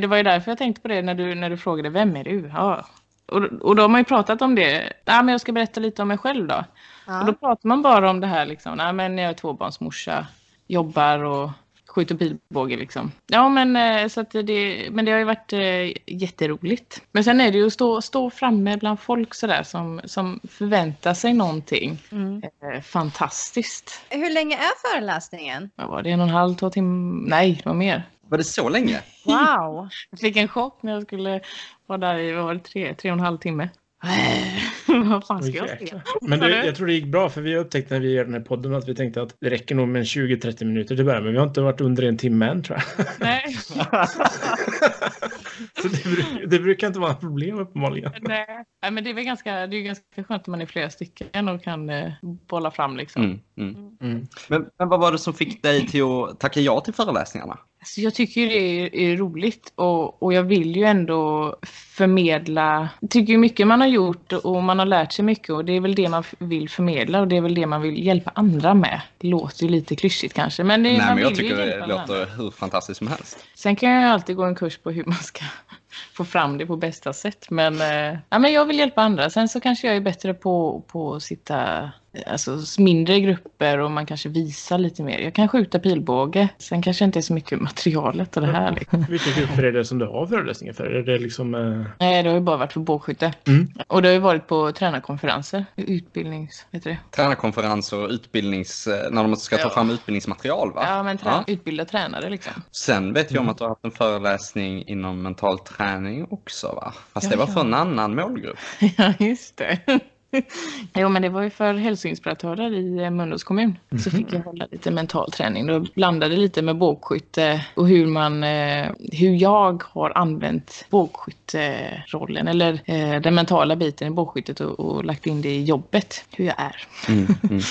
det var ju därför jag tänkte på det när du, när du frågade vem är du? Ja. Och, och då har man ju pratat om det. Ja, men jag ska berätta lite om mig själv då. Ja. Och då pratar man bara om det här liksom. Ja, men jag är tvåbarnsmorsa, jobbar och skjuter pilbåge liksom. Ja, men, så att det, men det har ju varit eh, jätteroligt. Men sen är det ju att stå, stå framme bland folk sådär som, som förväntar sig någonting mm. eh, fantastiskt. Hur länge är föreläsningen? Ja, var det en och en halv, två timmar? Nej, det var mer. Var det så länge? Wow! Jag fick en chock när jag skulle vara där i, vad var det, tre, tre och en halv timme. Vad fan ska okay. jag men det, jag tror det gick bra för vi upptäckte när vi gör den här podden att vi tänkte att det räcker nog med tjugo till trettio minuter till början, men vi har inte varit under en timme än, tror jag. Nej. Så det, det brukar inte vara ett problem uppenbarligen. Nej, men det är väl ganska, det är ganska skönt att man är flera stycken och kan eh, bolla fram liksom. Mm, mm. Mm. Men, men vad var det som fick dig till att tacka ja till föreläsningarna? Så jag tycker ju det är, är roligt och, och jag vill ju ändå förmedla. Jag tycker ju mycket man har gjort och man har lärt sig mycket och det är väl det man vill förmedla och det är väl det man vill hjälpa andra med. Det låter ju lite klyschigt kanske. Men det, nej, men jag tycker det låter hur fantastiskt som helst. Sen kan jag ju alltid gå en kurs på hur man ska få fram det på bästa sätt. Men, eh, ja, men jag vill hjälpa andra. Sen så kanske jag är bättre på, på att sitta... alltså, mindre grupper och man kanske visar lite mer. Jag kan skjuta pilbåge, sen kanske inte är så mycket materialet och det här. Liksom. Vilka grupper är det som du har föreläsningar för? Är det liksom, eh... Nej, det har ju bara varit för bågskytte. Mm. Och det har ju varit på tränarkonferenser, utbildnings, heter det? Tränarkonferenser och utbildnings, när de ska ta ja. fram utbildningsmaterial, va? Ja, men trä- ja. utbilda tränare liksom. Sen vet jag om att du har haft en föreläsning inom mental träning också, va? Fast ja, det var för ja. en annan målgrupp. Ja, just det. Jo, men det var ju för hälsoinspiratörer i Mölndals kommun. Mm-hmm. Så fick jag hålla lite mental träning. Då blandade lite med bågskytte och hur man, eh, hur jag har använt bågskytterollen eller eh, den mentala biten i bågskyttet och, och lagt in det i jobbet, hur jag är. Mm, mm.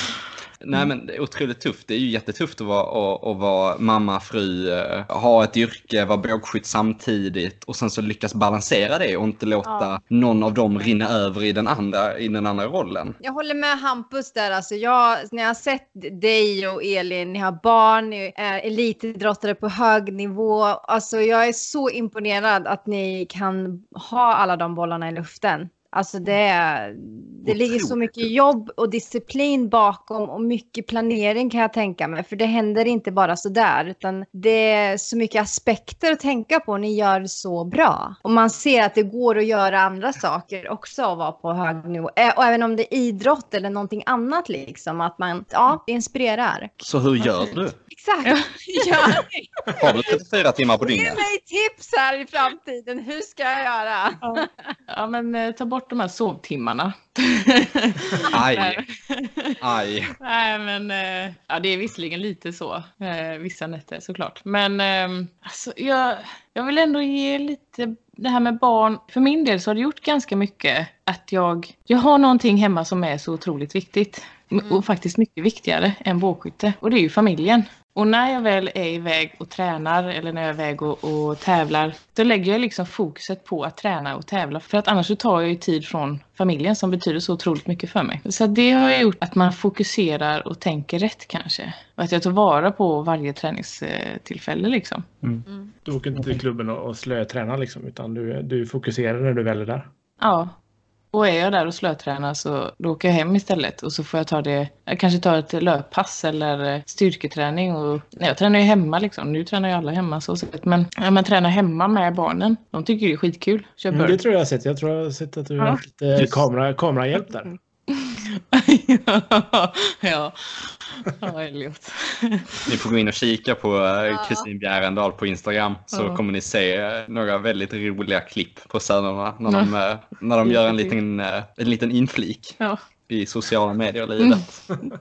Nej, men det är otroligt tufft. Det är ju jättetufft att vara, att, att vara mamma, fru, ha ett yrke, vara bågskytt samtidigt och sen så lyckas balansera det och inte låta ja. någon av dem rinna över i den andra, i den andra rollen. Jag håller med Hampus där. Alltså jag, när jag har sett dig och Elin, ni har barn, ni är elitidrottare på hög nivå. Alltså jag är så imponerad att ni kan ha alla de bollarna i luften. Alltså det, det ligger så mycket jobb och disciplin bakom och mycket planering kan jag tänka mig. För det händer inte bara så där, utan det är så mycket aspekter att tänka på. Ni gör det så bra. Och man ser att det går att göra andra saker också och vara på hög nivå. Och även om det är idrott eller någonting annat liksom. Att man, ja, det inspirerar. Så hur gör du? Exakt. Ja. Har du trettiofyra timmar på dygnet? Ge mig tips här i framtiden. Hur ska jag göra? Ja, ja men ta bort de här sovtimmarna. Aj. Aj. Nej, men ja, det är visserligen lite så vissa nätter såklart. Men alltså, jag, jag vill ändå ge lite det här med barn. För min del så har det gjort ganska mycket att jag, jag har någonting hemma som är så otroligt viktigt. Mm. Och faktiskt mycket viktigare än bågskytte. Och det är ju familjen. Och när jag väl är iväg och tränar eller när jag är iväg och, och tävlar, då lägger jag liksom fokuset på att träna och tävla. För att annars så tar jag ju tid från familjen som betyder så otroligt mycket för mig. Så det har jag gjort att man fokuserar och tänker rätt kanske. Och att jag tar vara på varje träningstillfälle liksom. Mm. Mm. Du åker inte till klubben och slötränar liksom, utan du, du fokuserar när du väl är där. Ja. Och är jag där och slötränar så då åker jag hem istället. Och så får jag ta det, jag kanske tar ett löppass eller styrketräning. Och, nej, jag tränar ju hemma liksom. Nu tränar ju alla hemma så sett. Men ja, man tränar hemma med barnen. De tycker det är skitkul. Mm, det tror jag har sett. Jag tror jag har sett att du har haft ja. eh, kamera, kamerahjälp där. ja, ja. Ja, Elliot. Ni får gå in och kika på Kristin Bjärendahl på Instagram så ja. kommer ni se några väldigt roliga klipp på sönerna när de, ja. när de gör en liten, en liten inflik. Ja. I sociala medier-livet. Mm.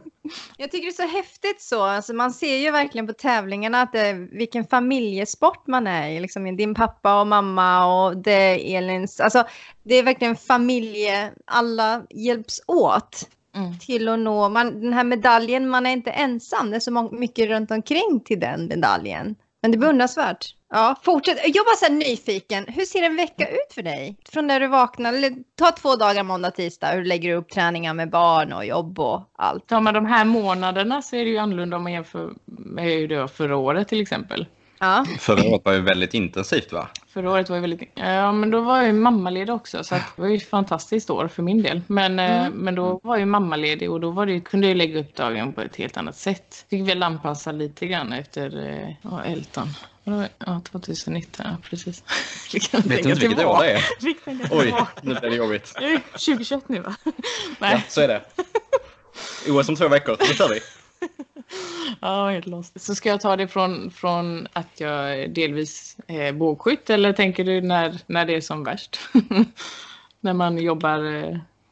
Jag tycker det är så häftigt så. Alltså man ser ju verkligen på tävlingarna att det, vilken familjesport man är i. Liksom din pappa och mamma och det Elins. Alltså det är verkligen familje. Alla hjälps åt. Mm. Till att nå. Man, den här medaljen, man är inte ensam. Det är så mycket runt omkring till den medaljen. Men det är beundransvärt. Ja, fortsätt. Jag var så här nyfiken. Hur ser en vecka ut för dig? Från när du vaknar, eller ta två dagar måndag, tisdag. Hur lägger du upp träningar med barn och jobb och allt? Ja, men de här månaderna så är det ju annorlunda om man jämför med hur det var förra året till exempel. Ja. Förra året var ju väldigt intensivt, va? Förra året var ju väldigt... Ja, men då var jag ju mammaledig också. Så att det var ju ett fantastiskt år för min del. Men, mm. men då var jag ju mammaledig och då var det, kunde jag ju lägga upp dagen på ett helt annat sätt. Fick väl anpassa lite grann efter ja, Elton. Ja, tjugonitton, ja, precis. Vet du inte vilket år det är? Oj, nu blir det jobbigt. Det är tjugohundratjugoett nu, va? Nej. Ja, så är det. O S om två veckor, det kör vi. Ja, helt lost. Så ska jag ta det från, från att jag delvis är bågskytt, eller tänker du när, när det är som värst? När man jobbar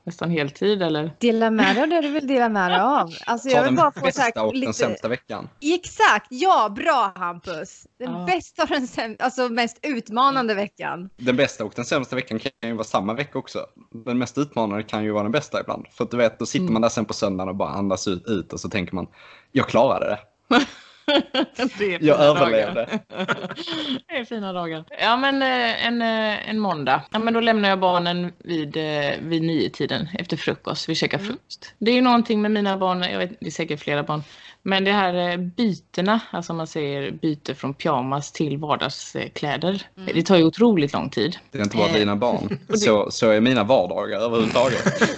nästan heltid, eller? Dela med dig av det du vill dela med dig av. Alltså, ta jag vill den bara få bästa sagt, och lite... den sämsta veckan. Exakt, ja, bra Hampus. Den ja. bästa och den säm... alltså, mest utmanande veckan. Den bästa och den sämsta veckan kan ju vara samma vecka också. Den mest utmanande kan ju vara den bästa ibland. För att du vet, då sitter mm. man där sen på söndagen och bara andas ut, ut och så tänker man, jag klarade det. Det jag överlevde. Det är fina dagar. Ja, men en, en måndag. Ja, men då lämnar jag barnen vid, vid nio tiden efter frukost. Vi käkar frukost. Mm. Det är ju någonting med mina barn. Jag vet, det är säkert flera barn. Men det här byterna, alltså man säger byte från pyjamas till vardagskläder, mm. det tar ju otroligt lång tid. Det är inte bara dina barn. Så, så är mina vardagar överhuvudtaget.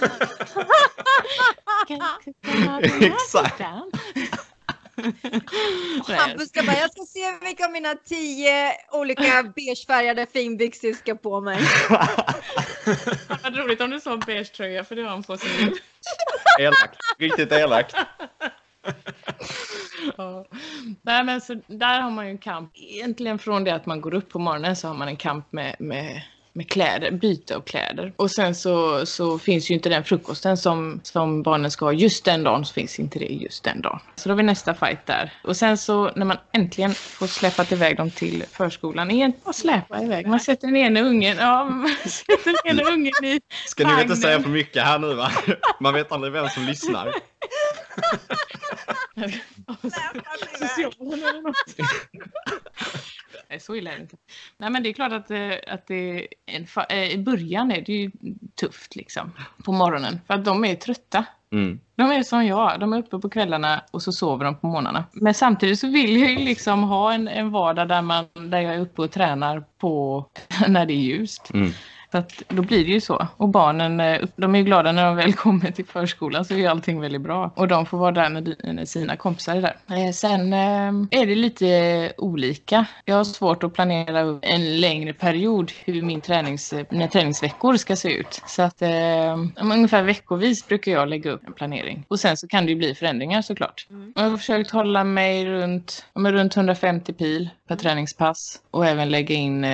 Exakt. Hampus ska bara, jag ska se vilka av mina tio olika beigefärgade finbyxor ska på mig. Vad roligt om du sa beige tröja, för det har han på sig nu. Elakt, riktigt elakt. Ja. Nej, men så där har man ju en kamp. Egentligen från det att man går upp på morgonen så har man en kamp med, med, med kläder, byte av kläder. Och sen så, så finns ju inte den frukosten som, som barnen ska ha just den dagen, så finns inte det just den dagen. Så då har vi nästa fight där. Och sen så när man äntligen får släppa iväg dem till förskolan igen och släpa iväg. Man sätter den ena ungen, ja, man sätter den ena ungen i Ska vagnen. Ni inte säga för mycket här nu, va? Man vet aldrig vem som lyssnar. Nej, så illa är det inte. Nej, men det är klart att, att det en fa- i början är det ju tufft liksom, på morgonen, för att de är trötta. Mm. De är som jag, de är uppe på kvällarna och så sover de på morgnarna. Men samtidigt så vill jag ju liksom ha en, en vardag där, man, där jag är uppe och tränar på när det är ljust. Mm. Så att då blir det ju så. Och barnen, de är ju glada när de väl kommer till förskolan, så är ju allting väldigt bra. Och de får vara där med sina kompisar där. Sen är det lite olika. Jag har svårt att planera en längre period hur min tränings, mina träningsveckor ska se ut. Så att um, ungefär veckovis brukar jag lägga upp en planering. Och sen så kan det ju bli förändringar såklart. Mm. Jag har försökt hålla mig runt, runt hundrafemtio pil per träningspass. Och även lägga in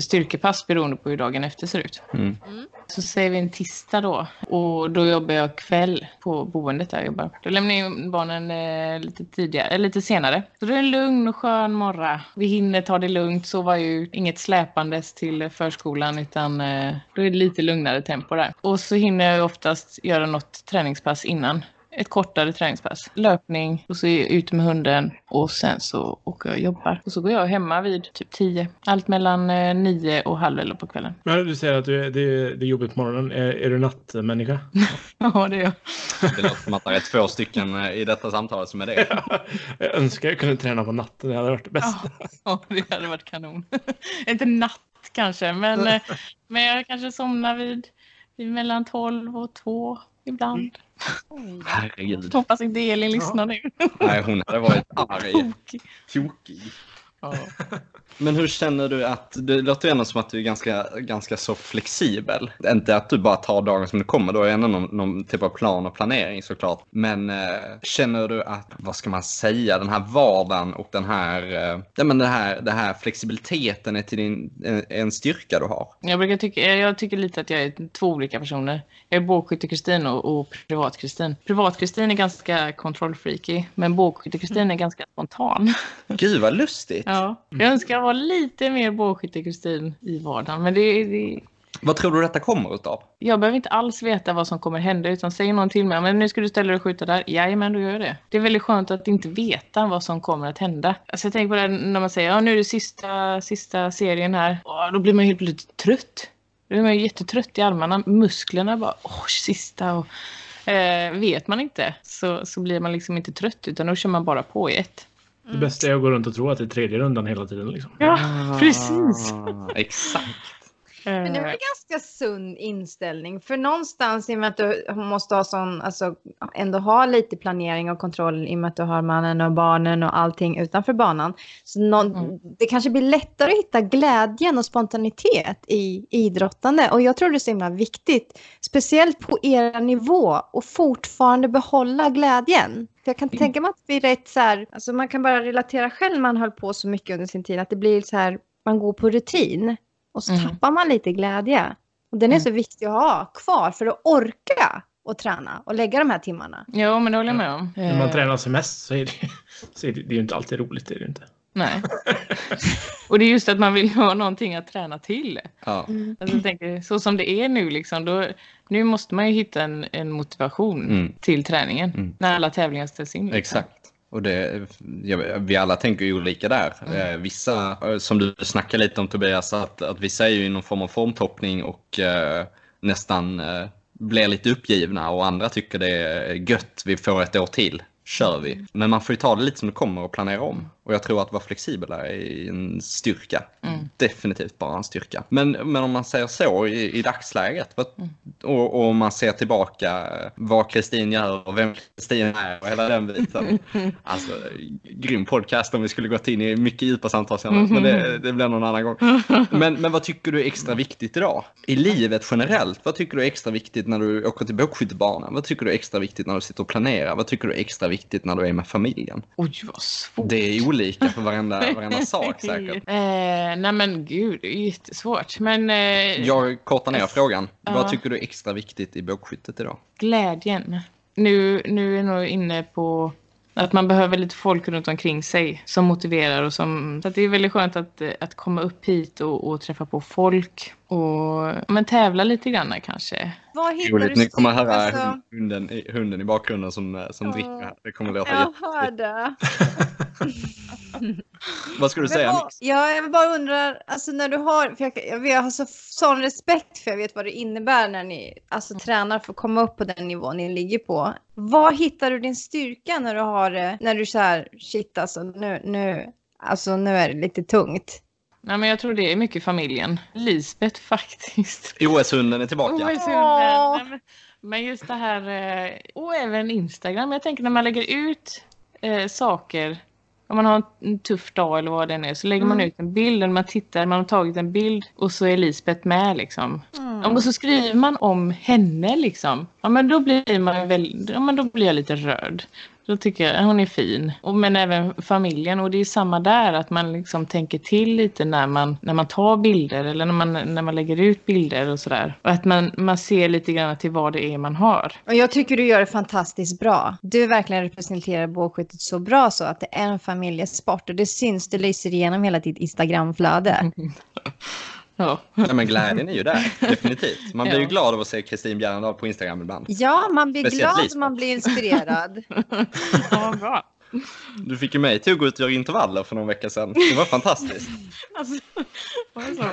styrkepass beroende på hur dagen efter ser ut. Mm. Mm. Så säger vi en tisdag då. Och då jobbar jag kväll på boendet där jag jobbar. Då lämnar jag in barnen eh, lite tidigare, eller lite senare. Så det är en lugn och skön morgon. Vi hinner ta det lugnt, så var ju inget släpandes till förskolan, utan eh, då är det lite lugnare tempo där. Och så hinner jag oftast göra något träningspass innan. Ett kortare träningspass. Löpning, och så är jag ute med hunden, och sen så åker jag och jobbar. Och så går jag hemma vid typ tio. Allt mellan nio och halv eller på kvällen. Men du säger att du, det, det är jobbigt på morgonen. Är, är du nattmänniska? Ja, det är jag. Det låter som att det är två stycken i detta samtalet som är det. Jag önskar jag kunde träna på natten. Det hade varit det bästa. Ja, det hade varit kanon. Inte natt kanske, men, men jag kanske somnar vid, vid mellan tolv och två ibland. Mm. Oj. Herregud. Hoppas inte Elin lyssnar nu. Nej, hon hade varit arg. Tjokig. Ja. Men hur känner du att, det låter ändå som att du är ganska, ganska så flexibel. Inte att du bara tar dagen som det kommer, då är ändå någon, någon typ av plan och planering såklart. Men eh, känner du att, vad ska man säga, den här vardagen och den här, eh, ja, men det här, det här flexibiliteten är till din, en, en styrka du har? Jag brukar tycka, jag tycker lite att jag är två olika personer. Jag är bågskytte-Kristin och, och privat-Kristin. Privat-Kristin är ganska kontrollfreaky, men bågskytte-Kristin är ganska spontan. Gud vad lustigt. Ja, jag önskar vara lite mer bågskytte-Kristin i vardagen, men det, det... Vad tror du detta kommer utav? Jag behöver inte alls veta vad som kommer hända, utan säger någon till mig, men nu ska du ställa dig och skjuta där. Jajamän, då gör jag det. Det är väldigt skönt att inte veta vad som kommer att hända. Alltså jag tänker på det när man säger, ja, nu är det sista, sista serien här. Åh, då blir man helt plötsligt trött. Då blir man ju jättetrött i armarna, musklerna bara, åh, sista och... Eh, vet man inte, så, så blir man liksom inte trött, utan då kör man bara på i ett. Mm. Det bästa är att gå runt och tro att det är tredje rundan hela tiden. Liksom. Ja, precis. Exakt. Men det är en ganska sund inställning. För någonstans i och med att du måste ha sån, alltså, ändå ha lite planering och kontroll i och med att du har mannen och barnen och allting utanför banan. Så någon, mm. det kanske blir lättare att hitta glädjen och spontanitet i idrottande. Och jag tror det är så himla viktigt, speciellt på er nivå, och fortfarande behålla glädjen. För jag kan tänka mig att vi är rätt så här, alltså man kan bara relatera själv, man höll på så mycket under sin tid att det blir så här, man går på rutin. Och så mm. tappar man lite glädje. Och den är mm. så viktig att ha kvar för att orka och träna och lägga de här timmarna. Jo, men det håller jag med om. Mm. När man tränar sig mest så är det, så är det, det är ju inte alltid roligt, det är det inte. Nej. Och det är just att man vill ha någonting att träna till. Ja. Mm. Alltså, jag tänker, så som det är nu liksom, då, nu måste man ju hitta en, en motivation mm. till träningen. Mm. När alla tävlingar ställs in. Liksom. Exakt. Och det, ja, vi alla tänker ju olika där. Mm. Vissa, som du snackar lite om Tobias, att, att vissa är ju i någon form av formtoppning och eh, nästan eh, blir lite uppgivna. Och andra tycker det är gött, vi får ett år till, kör vi. Mm. Men man får ju ta det lite som det kommer och planera om. Och jag tror att vara flexibel är en styrka. Mm. Definitivt bara en styrka. Men, men om man säger så i, i dagsläget, vad mm. Och, och man ser tillbaka vad Kristin gör och vem Kristin är och hela den biten. Alltså, grym podcast om vi skulle gått in i mycket djupa samtal senare. Men det, det blir någon annan gång. Men, men vad tycker du är extra viktigt idag? I livet generellt, vad tycker du är extra viktigt när du åker till bågskyttebanan? Vad tycker du är extra viktigt när du sitter och planerar? Vad tycker du är extra viktigt när du är med familjen? Oj, vad svårt. Det är olika för varenda, varenda sak säkert. Eh, nej men gud, det är jättesvårt. Men, eh, jag kortar ner frågan. Uh. Vad tycker du är extra viktigt i bågskyttet idag? Glädjen. Nu, nu är nog inne på att man behöver lite folk runt omkring sig som motiverar. Och som, så att det är väldigt skönt att, att komma upp hit och, och träffa på folk. Och men tävla lite grann kanske. Vad hittar du? Ni kommer höra alltså... hunden, hunden i bakgrunden som, som oh. dricker här. Det kommer låta jätteviktigt. Vad skulle du säga? Vad, ja, jag bara undrar, alltså när du har, för jag, jag har så, sån respekt för jag vet vad det innebär när ni alltså, tränar för att komma upp på den nivån ni ligger på. Vad hittar du din styrka när du har, när du så här, shit alltså nu, nu, alltså nu är det lite tungt? Nej, men jag tror det är mycket familjen. Lisbeth faktiskt. O S-hunden är tillbaka. O S-hunden. Men, men just det här, och även Instagram. Jag tänker när man lägger ut eh, saker... Om man har en tuff dag eller vad det är så lägger mm. man ut en bild och man tittar, man har tagit en bild och så är Lisbeth med liksom. Mm. Och så skriver man om henne liksom. Ja men då blir man väl, ja, men då blir jag lite rörd. Då tycker jag att hon är fin. Och, men även familjen. Och det är samma där att man liksom tänker till lite när man, när man tar bilder. Eller när man, när man lägger ut bilder och sådär. Och att man, man ser lite grann till vad det är man har. Och jag tycker du gör det fantastiskt bra. Du verkligen representerar bågskyttet så bra så att det är en familjesport. Och det syns, det lyser igenom hela ditt Instagramflöde. Ja. Nej, men glädjen är ju där, definitivt. Man blir ja. ju glad av att se Kristin Bjärendahl på Instagram ibland. Ja, man blir speciellt glad och man blir inspirerad. Ja, bra. Du fick ju mig till att gå ut och göra intervaller för någon vecka sedan. Det var fantastiskt. Alltså, var det så?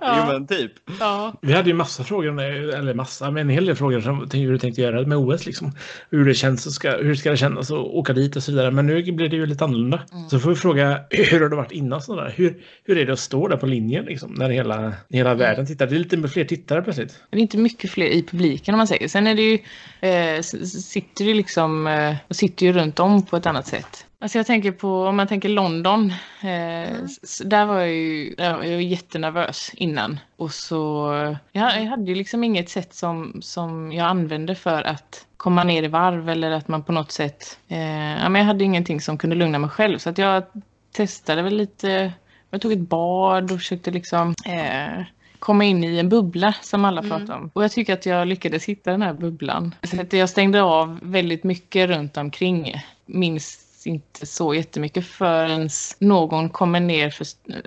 Jo, men typ. Ja. Vi hade ju massa frågor, eller massa, men en hel del frågor som hur du tänkte göra med O S. Liksom. Hur det känns, ska, hur ska det kännas att åka dit och så vidare. Men nu blir det ju lite annorlunda. Mm. Så får vi fråga, hur har det varit innan sådär? Hur, hur är det att stå där på linjen liksom, när hela, hela världen tittar? Det är lite fler tittare plötsligt. Det är inte mycket fler i publiken om man säger. Sen är det ju, eh, sitter ju liksom, eh, sitter ju runt om på ett annat sätt. Alltså jag tänker på, om man tänker London, eh, mm. där var jag ju jag var jättenervös innan. Och så, jag, jag hade ju liksom inget sätt som, som jag använde för att komma ner i varv eller att man på något sätt, eh, ja, men jag hade ingenting som kunde lugna mig själv. Så att jag testade väl lite, jag tog ett bad och försökte liksom... Eh, komma in i en bubbla som alla pratar mm. om. Och jag tycker att jag lyckades hitta den här bubblan. Så att jag stängde av väldigt mycket runt omkring. Minns inte så jättemycket förrän någon kommer ner för,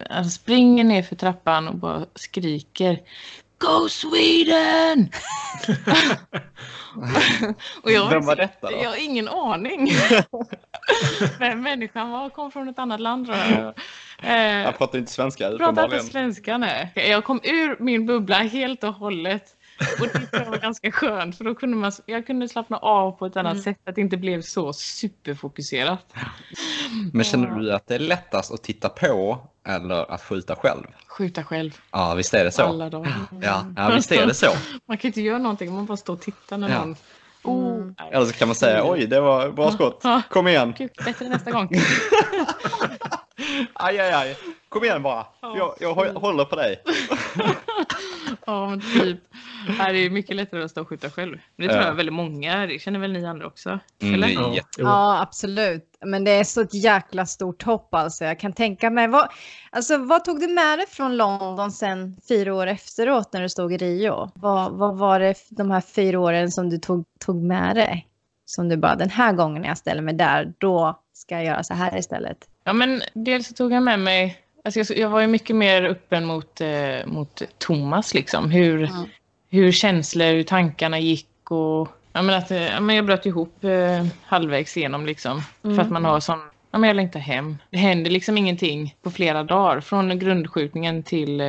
alltså springer ner för trappan och bara skriker Go Sweden! Och jag, vem var detta då? Jag har ingen aning. Men människan var, kom från ett annat land. Jag eh, pratar inte svenska. Pratar inte svenska, nej. Jag kom ur min bubbla helt och hållet. Och det var ganska skönt. För då kunde man, jag kunde slappna av på ett annat mm. sätt. Att det inte blev så superfokuserat. Men känner du att det är lättast att titta på eller att skjuta själv? Skjuta själv. Ja, visst är det så. Alla dagar. Ja, ja, visst är det så. Man kan inte göra någonting, man bara står och tittar när ja. man... Oh. Mm. Eller så kan man säga, oj, det var bra skott. Kom igen. Gud, bättre nästa gång. Aj, aj, aj. Kom igen bara. Jag, jag håller på dig. Ja, men typ. Det är mycket lättare att stå och skjuta själv. Det tror jag är väldigt många. Det känner väl ni andra också? Eller? Mm, ja, absolut. Men det är så ett jäkla stort hopp alltså. Jag kan tänka mig. Vad, alltså, vad tog du med dig från London sen fyra år efteråt när du stod i Rio? Vad, vad var det de här fyra åren som du tog, tog med dig? Som du bara, den här gången när jag ställer mig där, då ska jag göra så här istället. Ja, men dels så tog jag med mig... Alltså jag var ju mycket mer öppen mot, eh, mot Thomas liksom. Hur, mm. hur känslor, hur tankarna gick och... Jag, menar att, jag, menar jag bröt ihop eh, halvvägs igenom liksom. Mm. För att man har sån ja, men jag längtar hem. Det händer liksom ingenting på flera dagar från grundskjutningen till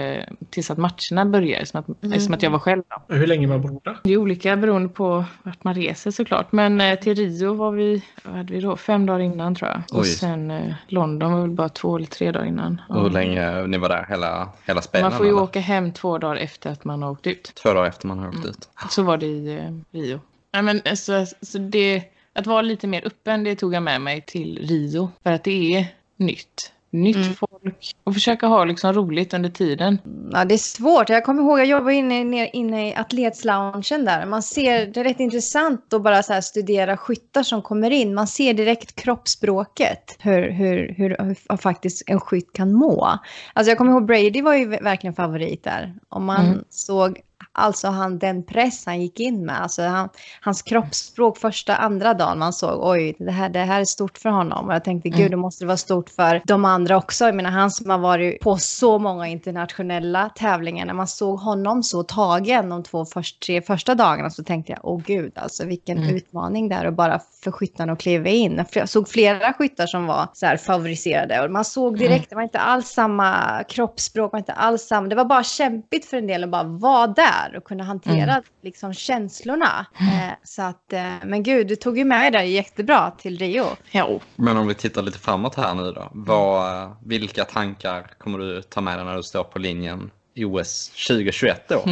tills att matcherna börjar, som att, mm. som att jag var själv då. Hur länge var borta? Det är olika beroende på vart man reser såklart, men till Rio var vi, hade vi då fem dagar innan tror jag. Oj. Och sen London var väl bara två eller tre dagar innan. Och hur länge ni var där? Hela, hela spännan? Man får ju eller? åka hem två dagar efter att man har åkt ut. Två dagar efter man har åkt mm. ut. Så var det i Rio. Ja, men så, så det... Att vara lite mer öppen, det tog jag med mig till Rio. För att det är nytt. Nytt mm. folk. Och försöka ha liksom roligt under tiden. Ja, det är svårt. Jag kommer ihåg, jag jobbade inne, inne i atletsloungen där. Man ser, det är rätt intressant att bara så här studera skyttar som kommer in. Man ser direkt kroppsspråket. Hur, hur, hur, hur faktiskt en skytt kan må. Alltså jag kommer ihåg, Brady var ju verkligen favorit där. Om man mm. såg... Alltså han, den press han gick in med. Alltså han, hans kroppsspråk första, andra dagen. Man såg, oj, det här, det här är stort för honom. Och jag tänkte, gud, det måste vara stort för de andra också. Jag menar, han som har varit på så många internationella tävlingar. När man såg honom så tagen de två först, tre första dagarna så tänkte jag, åh gud, alltså vilken mm. utmaning där. Och bara för skyttarna att kliva in. Jag såg flera skyttar som var så här favoriserade. Och man såg direkt, det var inte alls samma kroppsspråk. Var inte alls samma. Det var bara kämpigt för en del att bara vara där. Och kunna hantera mm. liksom, känslorna. Eh, så att, eh, men gud, du tog ju med dig jättebra till Rio. Jo. Men om vi tittar lite framåt här nu då. Vad, vilka tankar kommer du ta med dig när du står på linjen i O S tjugohundratjugoett då?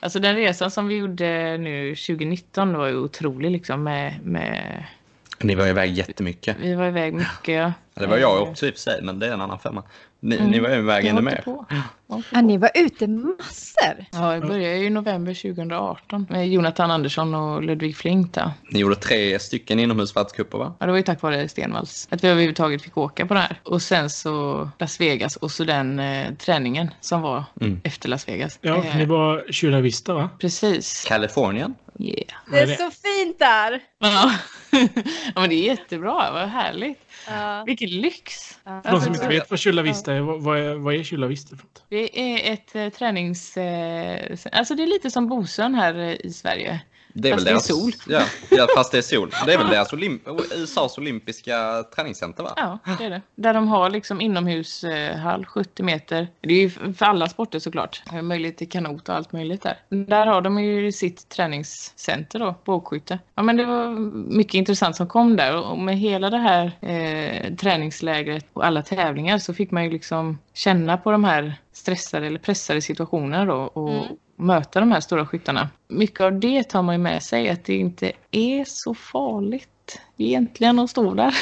Alltså den resan som vi gjorde nu tjugonitton var ju otrolig liksom med... med... Ni var iväg jättemycket. Vi var iväg mycket, ja. Ja, det var jag också i och för sig, men det är en annan femma. Ni, mm. ni var iväg ännu mer. På. På. Ja, ni var ute massor. Ja, jag började ju i november tjugohundraarton med Jonathan Andersson och Ludvig Flink där. Ni gjorde tre stycken inomhusvärldscuper va? Ja, det var ju tack vare Stenvalls. Att vi överhuvudtaget fick åka på det här. Och sen så Las Vegas och så den eh, träningen som var mm. efter Las Vegas. Ja, eh. ni var Chula Vista va? Precis. Kalifornien. Yeah. Det är så fint där. Ja, ja men det är jättebra. Vad härligt. Uh. Vilken lyx. Uh. För de som inte vet vad Chula Vista är, vad är, vad är Chula Vista? Det är ett eh, tränings... Eh, alltså det är lite som Bosön här eh, i Sverige. Det är fast väl det är sol. Ja, ja, fast det är sol. Det är väl deras Olymp- U S As olympiska träningscenter va? Ja, det är det. Där de har liksom inomhushall, sjuttio meter. Det är ju för alla sporter såklart. Det är möjligt till kanot och allt möjligt där. Där har de ju sitt träningscenter då, bågskytte. Ja, men det var mycket intressant som kom där. Och med hela det här eh, träningslägret och alla tävlingar så fick man ju liksom känna på de här stressade eller pressade situationerna då och... Mm. möta de här stora skyttarna. Mycket av det tar man ju med sig, att det inte är så farligt egentligen att stå där.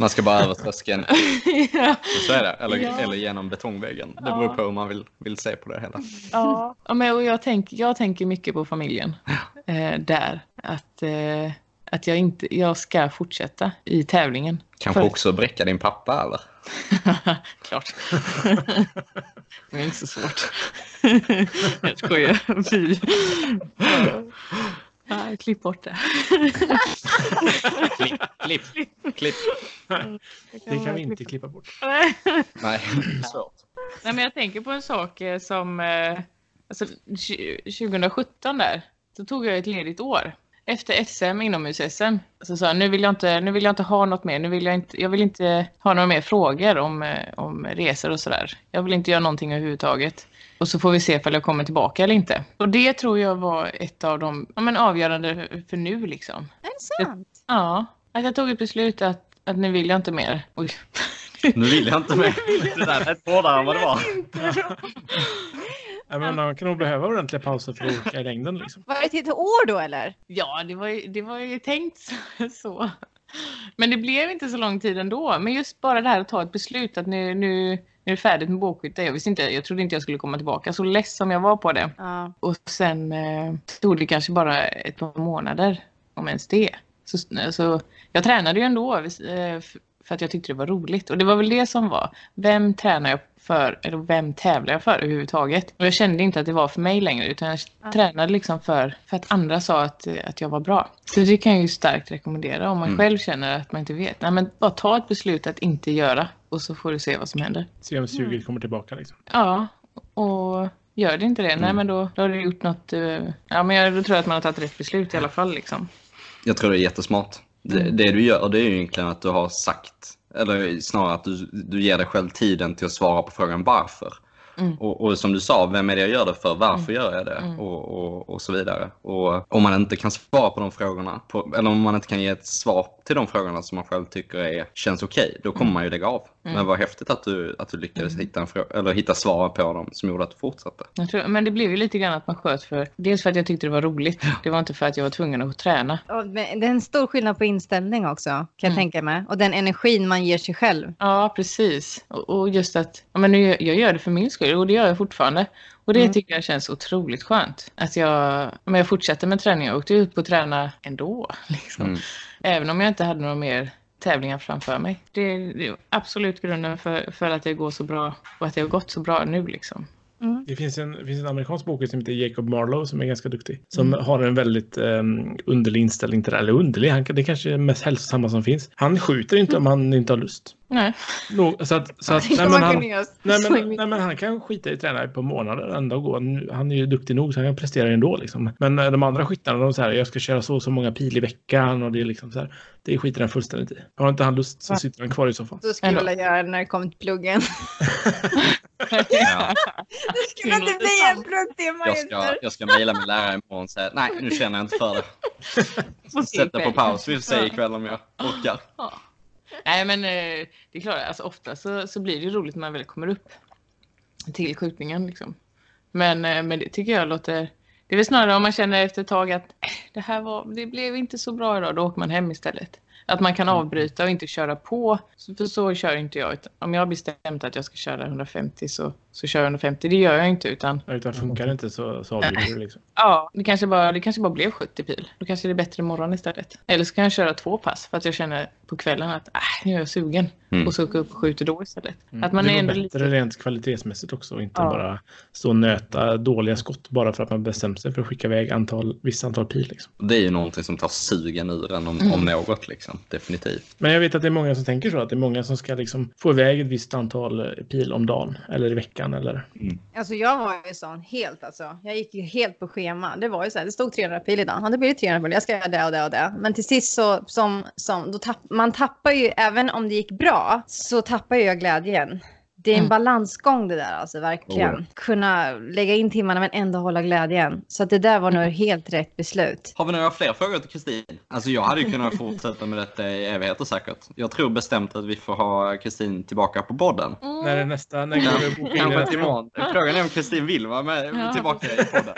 Man ska bara över tröskeln. Ja. Så är det. Eller, ja. eller genom betongväggen. Det beror på hur man vill, vill se på det hela. Ja, och jag, tänk, jag tänker mycket på familjen eh, där. Att, eh, att jag, inte, jag ska fortsätta i tävlingen. Kanske för... också bräcka din pappa, eller? Klart. Det är inte så svårt. Jag skojar. Ah, klipp bort det. klipp, klipp, klipp. Det kan vi inte klippa bort. Nej, svårt. Nej, men jag tänker på en sak som... Alltså, tjugohundrasjutton där, så tog jag ett ledigt år. Efter S M, inomhus-S M, så sa jag, nu vill jag inte, nu vill jag inte ha något mer. Nu vill jag, inte, jag vill inte ha några mer frågor om, om resor och sådär. Jag vill inte göra någonting överhuvudtaget. Och så får vi se om jag kommer tillbaka eller inte. Och det tror jag var ett av de ja, men avgörande för nu liksom. Är det sant? Att, ja, att jag tog ett beslut att, att nu vill jag inte mer. Oj. Nu vill jag inte mer. Det där är tvådare än vad det var. Ja, men man kan nog behöva ordentliga pauser för att åka i längden. Liksom. Var det ett år då eller? Ja, det var ju, det var ju tänkt så. Men det blev inte så lång tid ändå. Men just bara det här att ta ett beslut att nu, nu, nu är det färdigt med bågskytte. Jag visste inte, jag trodde inte jag skulle komma tillbaka. Så less som jag var på det. Ja. Och sen eh, tog det kanske bara ett par månader, om ens det. Så, så jag tränade ju ändå eh, för att jag tyckte det var roligt. Och det var väl det som var. Vem tränar jag för, eller vem tävlar jag för överhuvudtaget? Och jag kände inte att det var för mig längre. Utan jag mm. tränade liksom för, för att andra sa att, att jag var bra. Så det kan jag ju starkt rekommendera. Om man mm. själv känner att man inte vet. Nej, men bara ta ett beslut att inte göra. Och så får du se vad som händer. Se om suget mm. kommer tillbaka liksom. Ja, och... Gör det inte det? Mm. Nej, men då, då har du gjort något... Ja, men jag, då tror jag att man har tagit rätt beslut i alla fall liksom. Jag tror det är jättesmart. Det, det du gör, det är ju egentligen att du har sagt, eller snarare att du, du ger dig själv tiden till att svara på frågan varför. Mm. Och, och som du sa, vem är det jag gör det för? Varför mm. gör jag det? Mm. Och, och, och så vidare. Och om man inte kan svara på de frågorna, på, eller om man inte kan ge ett svar till de frågorna som man själv tycker är, känns okej, okay, då kommer mm. man ju lägga av. Mm. Men vad häftigt att du, att du lyckades mm. hitta, en frå- eller hitta svar på dem som gjorde att du fortsatte. Jag tror, men det blev ju lite grann att man sköt för, dels för att jag tyckte det var roligt, det var inte för att jag var tvungen att träna. Och det är en stor skillnad på inställning också, kan jag mm. tänka mig. Och den energin man ger sig själv. Ja, precis. Och, och just att, ja, men jag, jag gör det för min skull, och det gör jag fortfarande. Och det mm. tycker jag känns otroligt skönt. Att jag, men jag fortsatte med träning, jag åkte ut på att träna ändå. Liksom. Mm. Även om jag inte hade några mer tävlingar framför mig. Det är, det är absolut grunden för, för att det går så bra och att det har gått så bra nu liksom. Mm. Det finns en, finns en amerikansk bok som heter Jacob Marlowe som är ganska duktig. Som mm. har en väldigt um, underlig inställning till det. Eller underlig, han, det kanske är det mest hälsosamma som finns. Han skjuter inte mm. om han inte har lust. Nej. No, så att, så att, nej, men han, nej, men, nej men han kan skita i träna på månader ändå gå. Han är ju duktig nog så han kan prestera ändå liksom. Men de andra skitarna, de så här, jag ska köra så så många pil i veckan och det är liksom så här, det skiter han fullständigt i. Har inte han lust så sitter han kvar i soffan. Så skulle jag göra när det kommer till pluggen. Ja. Det skulle inte bli en plugg. Jag ska, jag ska mejla min lärare imorgon och säga, nej nu känner jag inte för det. Sätta på paus, vi får se ikväll om jag orkar. Nej men det är klart, alltså ofta så, så blir det roligt när man väl kommer upp till skjutningen liksom. Men, men det tycker jag låter, det är väl snarare om man känner efter ett tag att det här var, det blev inte så bra idag, då åker man hem istället. Att man kan avbryta och inte köra på, för så kör inte jag. Om jag har bestämt att jag ska köra hundrafemtio så, så kör jag hundrafemtio, det gör jag inte utan... Utan funkar det inte så, så avbryter det liksom. Ja, det kanske, bara, det kanske bara blev sjuttio pil. Då kanske det är bättre imorgon istället. Eller så kan jag köra två pass för att jag känner på kvällen att äh, nu är jag sugen. Mm. Och så åker jag upp och skjuter då istället. Mm. Att man det är ändå bättre lite... rent kvalitetsmässigt också. Inte ja. bara stå och nöta dåliga skott bara för att man bestämt sig för att skicka iväg antal, vissa antal pil liksom. Det är ju någonting som tar sugen ur en om, mm. om något liksom. Definitivt. Men jag vet att det är många som tänker så, att det är många som ska liksom få iväg ett visst antal pil om dagen eller i veckan eller. Mm. Alltså jag var ju sån helt alltså. Jag gick ju helt på schema. Det var ju så här, det stod trehundra pil idag. Ja, det blir ju trehundra pil. Jag ska göra det och det och det. Men till sist så som som då tapp, man tappar ju, även om det gick bra så tappar jag glädjen. Det är en mm. balansgång det där alltså, verkligen. Oh. Kunna lägga in timmarna men ändå hålla glädjen. Så att det där var nog helt rätt beslut. Har vi några fler frågor till Kristin? Alltså jag hade ju kunnat fortsätta med detta i evigheter säkert. Jag tror bestämt att vi får ha Kristin tillbaka på podden. Mm. När det är nästa, när går vi boka in det nästa? Frågan är om Kristin vill vara med ja. tillbaka i podden.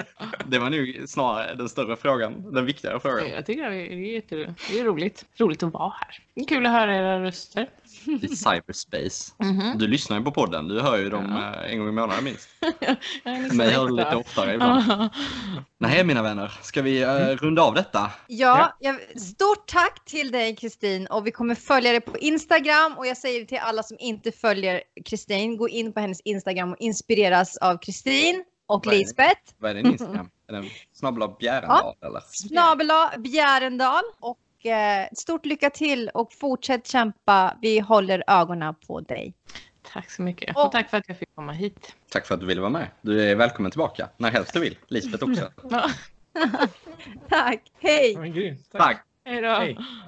Det var nu snarare den större frågan, den viktigare frågan. Jag tycker det är, jätte... det är roligt. roligt att vara här. Kul att höra era röster. I cyberspace. Mm-hmm. Du lyssnar ju på podden. Du hör ju dem ja. en gång i månaden minst. Men jag hör det lite oftare ibland. Nej, mina vänner. Ska vi uh, runda av detta? Ja, ja. Jag, stort tack till dig Kristin. Och vi kommer följa dig på Instagram. Och jag säger det till alla som inte följer Kristin. Gå in på hennes Instagram och inspireras av Kristin och vad Lisbeth. Är vad är din Instagram? Är den Snabla Bjärendahl? Ja. Eller? Snabla Bjärendahl. Och stort lycka till och fortsätt kämpa. Vi håller ögonen på dig. Tack så mycket. Och tack för att jag fick komma hit. Tack för att du ville vara med. Du är välkommen tillbaka när helst du vill. Lisbeth också. Tack. Hej. Tack. Tack. Hej då. Hej.